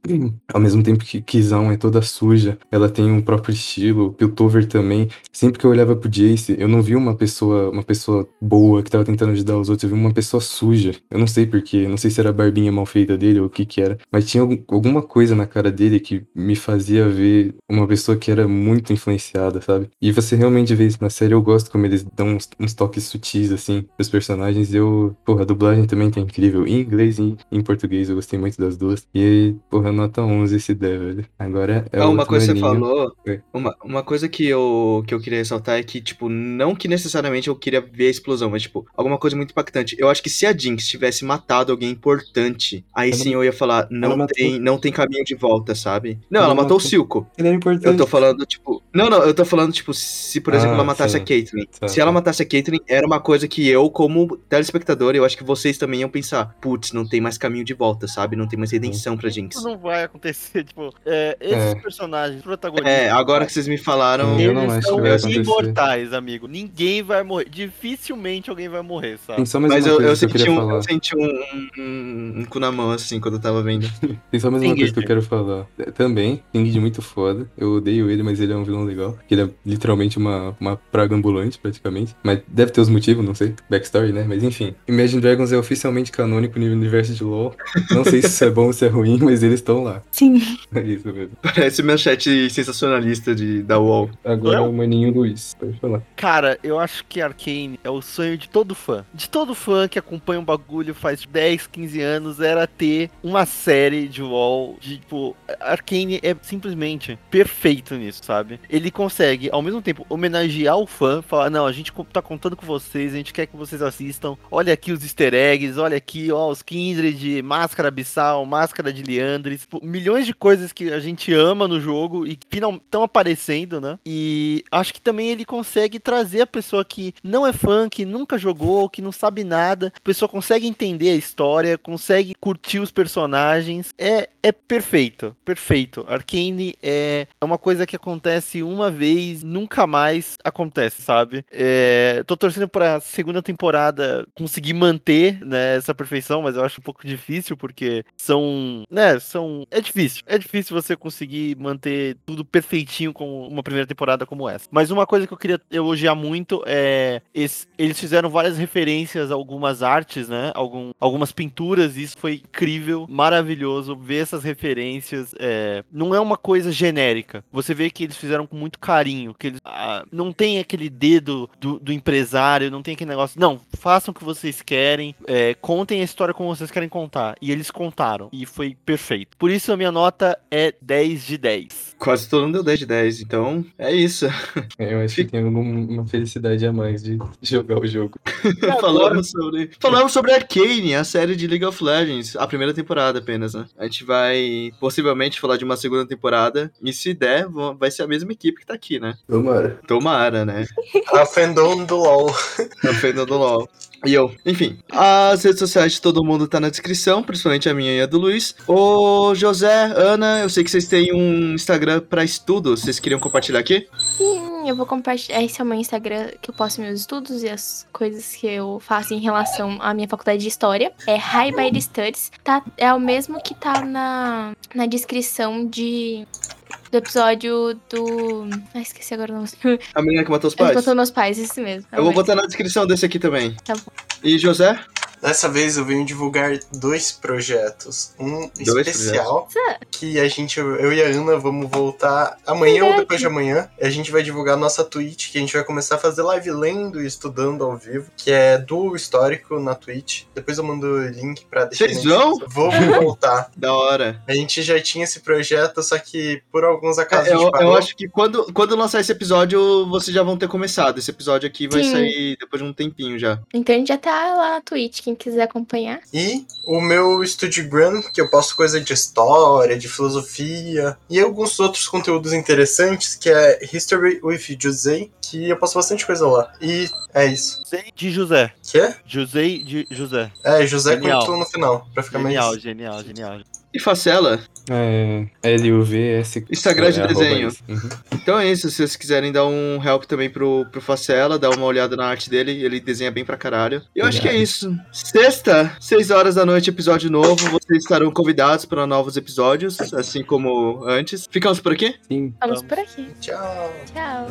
Ao mesmo tempo que, que Zaun é toda suja, ela tem um próprio estilo, o Piltover também. Sempre que eu olhava pro Jayce, eu não vi uma pessoa, uma pessoa boa que tava tentando ajudar os outros, eu vi uma pessoa suja. Eu não sei porquê, não sei se era a barbinha mal feita dele ou o que que era, mas tinha algum, alguma coisa na cara dele que me fazia ver uma pessoa que era muito influenciada, sabe? E você realmente vê isso na série, eu gosto como eles dão uns, uns toques sutis, assim, dos personagens. Eu, porra, a dublagem também tá incrível, em inglês e em português, eu gostei muito das duas. E, porra, nota onze se der, velho. Agora é não, uma coisa que você falou, é. uma, uma coisa que eu, que eu queria ressaltar é que, tipo, não que necessariamente eu queria ver a explosão, mas, tipo, alguma coisa muito impactante. Eu acho que se a Jinx tivesse matado alguém importante, aí ela, sim, eu ia falar, não tem, matou... não tem caminho de volta, sabe? Não, ela, ela matou, matou o Silco. Ele é importante. Eu tô falando, tipo... Não, não, eu tô falando, tipo, se, por exemplo, ah, ela matasse sim. a Caitlyn. Tá, se ela matasse a Caitlyn, era uma coisa que eu, como telespectador, eu acho que vocês também iam pensar, putz, não tem mais caminho de volta, sabe? Não tem mais redenção pra Jinx. Isso não vai acontecer, tipo, é, esses é. personagens, protagonistas... É, agora que vocês me falaram... Eu não acho que vai acontecer. Imortais, amigo. Ninguém vai morrer. Dificilmente alguém vai morrer, sabe? Mas eu, eu, eu, senti um, eu senti um... um, um cu na mão, assim, quando eu tava vendo. Tem só mais uma coisa que eu quero falar. Também, Singed muito foda. Eu odeio ele, mas ele é um vilão legal. Ele é literalmente uma, uma praga ambulante, praticamente. Mas deve ter os motivos, não sei. Backstory, né? Mas enfim. Imagine Dragons é oficialmente canônico no universo de LoL. Não sei se isso é bom ou se é ruim, mas eles estão lá. Sim. É isso mesmo. Parece o manchete sensacionalista de, da U O L. Agora é o maninho Luiz. Pode falar. Cara, eu acho que Arcane é o sonho de todo fã. De todo fã que acompanha um bagulho faz dez, quinze anos, era ter uma série de U O L de, tipo... Arcane é simplesmente perfeito nisso, sabe? Ele consegue, ao mesmo tempo, homenagear o fã, falar, não, a gente tá contando com vocês, a gente quer que vocês assistam, olha aqui os easter eggs, olha aqui, ó, os Kindred, Máscara Abissal, Máscara de Liandres, milhões de coisas que a gente ama no jogo e que finalmente estão aparecendo, né? E acho que também ele consegue trazer a pessoa que não é fã, que nunca jogou, que não sabe nada, a pessoa consegue entender a história, consegue curtir os personagens, é, é perfeito. Perfeito. Arcane é uma coisa que acontece uma vez, nunca mais acontece, sabe? É, tô torcendo pra segunda temporada conseguir manter, né, essa perfeição, mas eu acho um pouco difícil, porque são... né, são... É difícil. É difícil você conseguir manter tudo perfeitinho com uma primeira temporada como essa. Mas uma coisa que eu queria elogiar muito é... Esse, eles fizeram várias referências a algumas artes, né? Algum, algumas pinturas, e isso foi incrível, maravilhoso ver essas referências. É, não é uma coisa genérica. Você vê que eles fizeram com muito carinho, que eles, ah, não tem aquele dedo do, do empresário, não tem aquele negócio. Não, façam o que vocês querem, é, contem a história como vocês querem contar. E eles contaram, e foi perfeito. Por isso a minha nota é dez de dez. Quase todo mundo deu dez de dez, então é isso. É, eu acho que tem uma felicidade a mais de jogar o jogo. Falamos sobre, falamos sobre Arcane, a série de League of Legends, a primeira temporada apenas, né? A gente vai possivelmente falar de uma segunda temporada, e se der, vai ser a mesma equipe que tá aqui, né? Tomara. Tomara, né? A fandom do LoL. A fandom do LoL. E eu. Enfim, as redes sociais de todo mundo tá na descrição, principalmente a minha e a do Luiz. Ô, José, Ana, eu sei que vocês têm um Instagram pra estudo, vocês queriam compartilhar aqui? Sim, eu vou compartilhar. Esse é o meu Instagram que eu posto meus estudos e as coisas que eu faço em relação à minha faculdade de História. É High by the Studies. Tá, é o mesmo que tá na, na descrição de... do episódio do... Ah, esqueci agora o nome. A menina que matou os pais? Matou meus pais, isso mesmo. Eu vou botar na descrição desse aqui também. Tá bom. E José? Dessa vez eu venho divulgar dois projetos. Um dois especial, projetos. que a gente, eu e a Ana, vamos voltar amanhã ou depois de amanhã. A gente vai divulgar a nossa Twitch, que a gente vai começar a fazer live lendo e estudando ao vivo, que é do histórico na Twitch. Depois eu mando o link pra deixar... Vocês vão? Vamos voltar. Da hora. A gente já tinha esse projeto, só que por alguns acasos é, eu, a gente parou. Eu acho que quando, quando lançar esse episódio, vocês já vão ter começado. Esse episódio aqui vai Sim. sair depois de um tempinho já. Então a gente já tá lá na Twitch, quem quiser acompanhar. E o meu Instagram, que eu posto coisa de história, de filosofia e alguns outros conteúdos interessantes, que é History with José, que eu posto bastante coisa lá. E é isso. José de José. Quê? José de José. É, José com tudo no final, pra ficar genial, mais... Genial, genial, genial. E Facela? É, L U V S. Instagram de é, desenho. Uhum. Então é isso, se vocês quiserem dar um help também pro, pro Facela, dar uma olhada na arte dele, ele desenha bem pra caralho. E eu é. acho que é isso. Sexta, seis horas da noite, episódio novo. Vocês estarão convidados para novos episódios, assim como antes. Ficamos por aqui? Sim. Ficamos por aqui. Tchau. Tchau.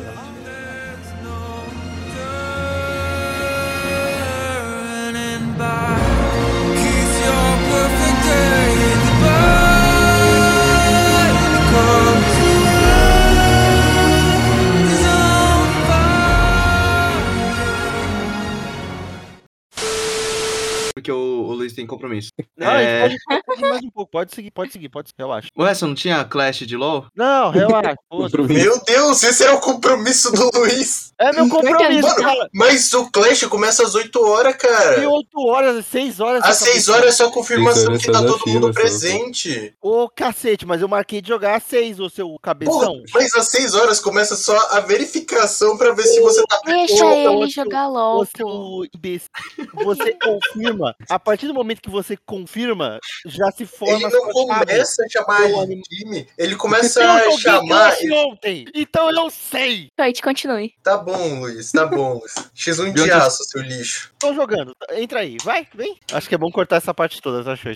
Porque o, o Luiz tem compromisso. Não, é... pode, pode mais um pouco. Pode seguir, pode seguir, pode seguir, relaxa. Ué, você não tinha Clash de LoL? Não, relaxa. Meu Deus, esse é o compromisso do Luiz. É meu compromisso, mano, cara. Mas o Clash começa às oito horas, cara. E oito horas, seis horas. Às seis horas é só confirmação que tá todo mundo presente. Ô, cacete, mas eu marquei de jogar às seis, ô seu cabeção. Porra, mas às seis horas começa só a verificação pra ver se você tá... Deixa ele jogar LoL. Você confirma. A partir do momento que você você confirma, já se forma... Ele não começa a chamar ele de time, ele começa a chamar... Ontem, então eu não sei! Tá, continue. Tá bom, Luiz, tá bom. xis um de aço, seu lixo. Tô jogando, entra aí, vai, vem. Acho que é bom cortar essa parte toda, tá, Xuxa?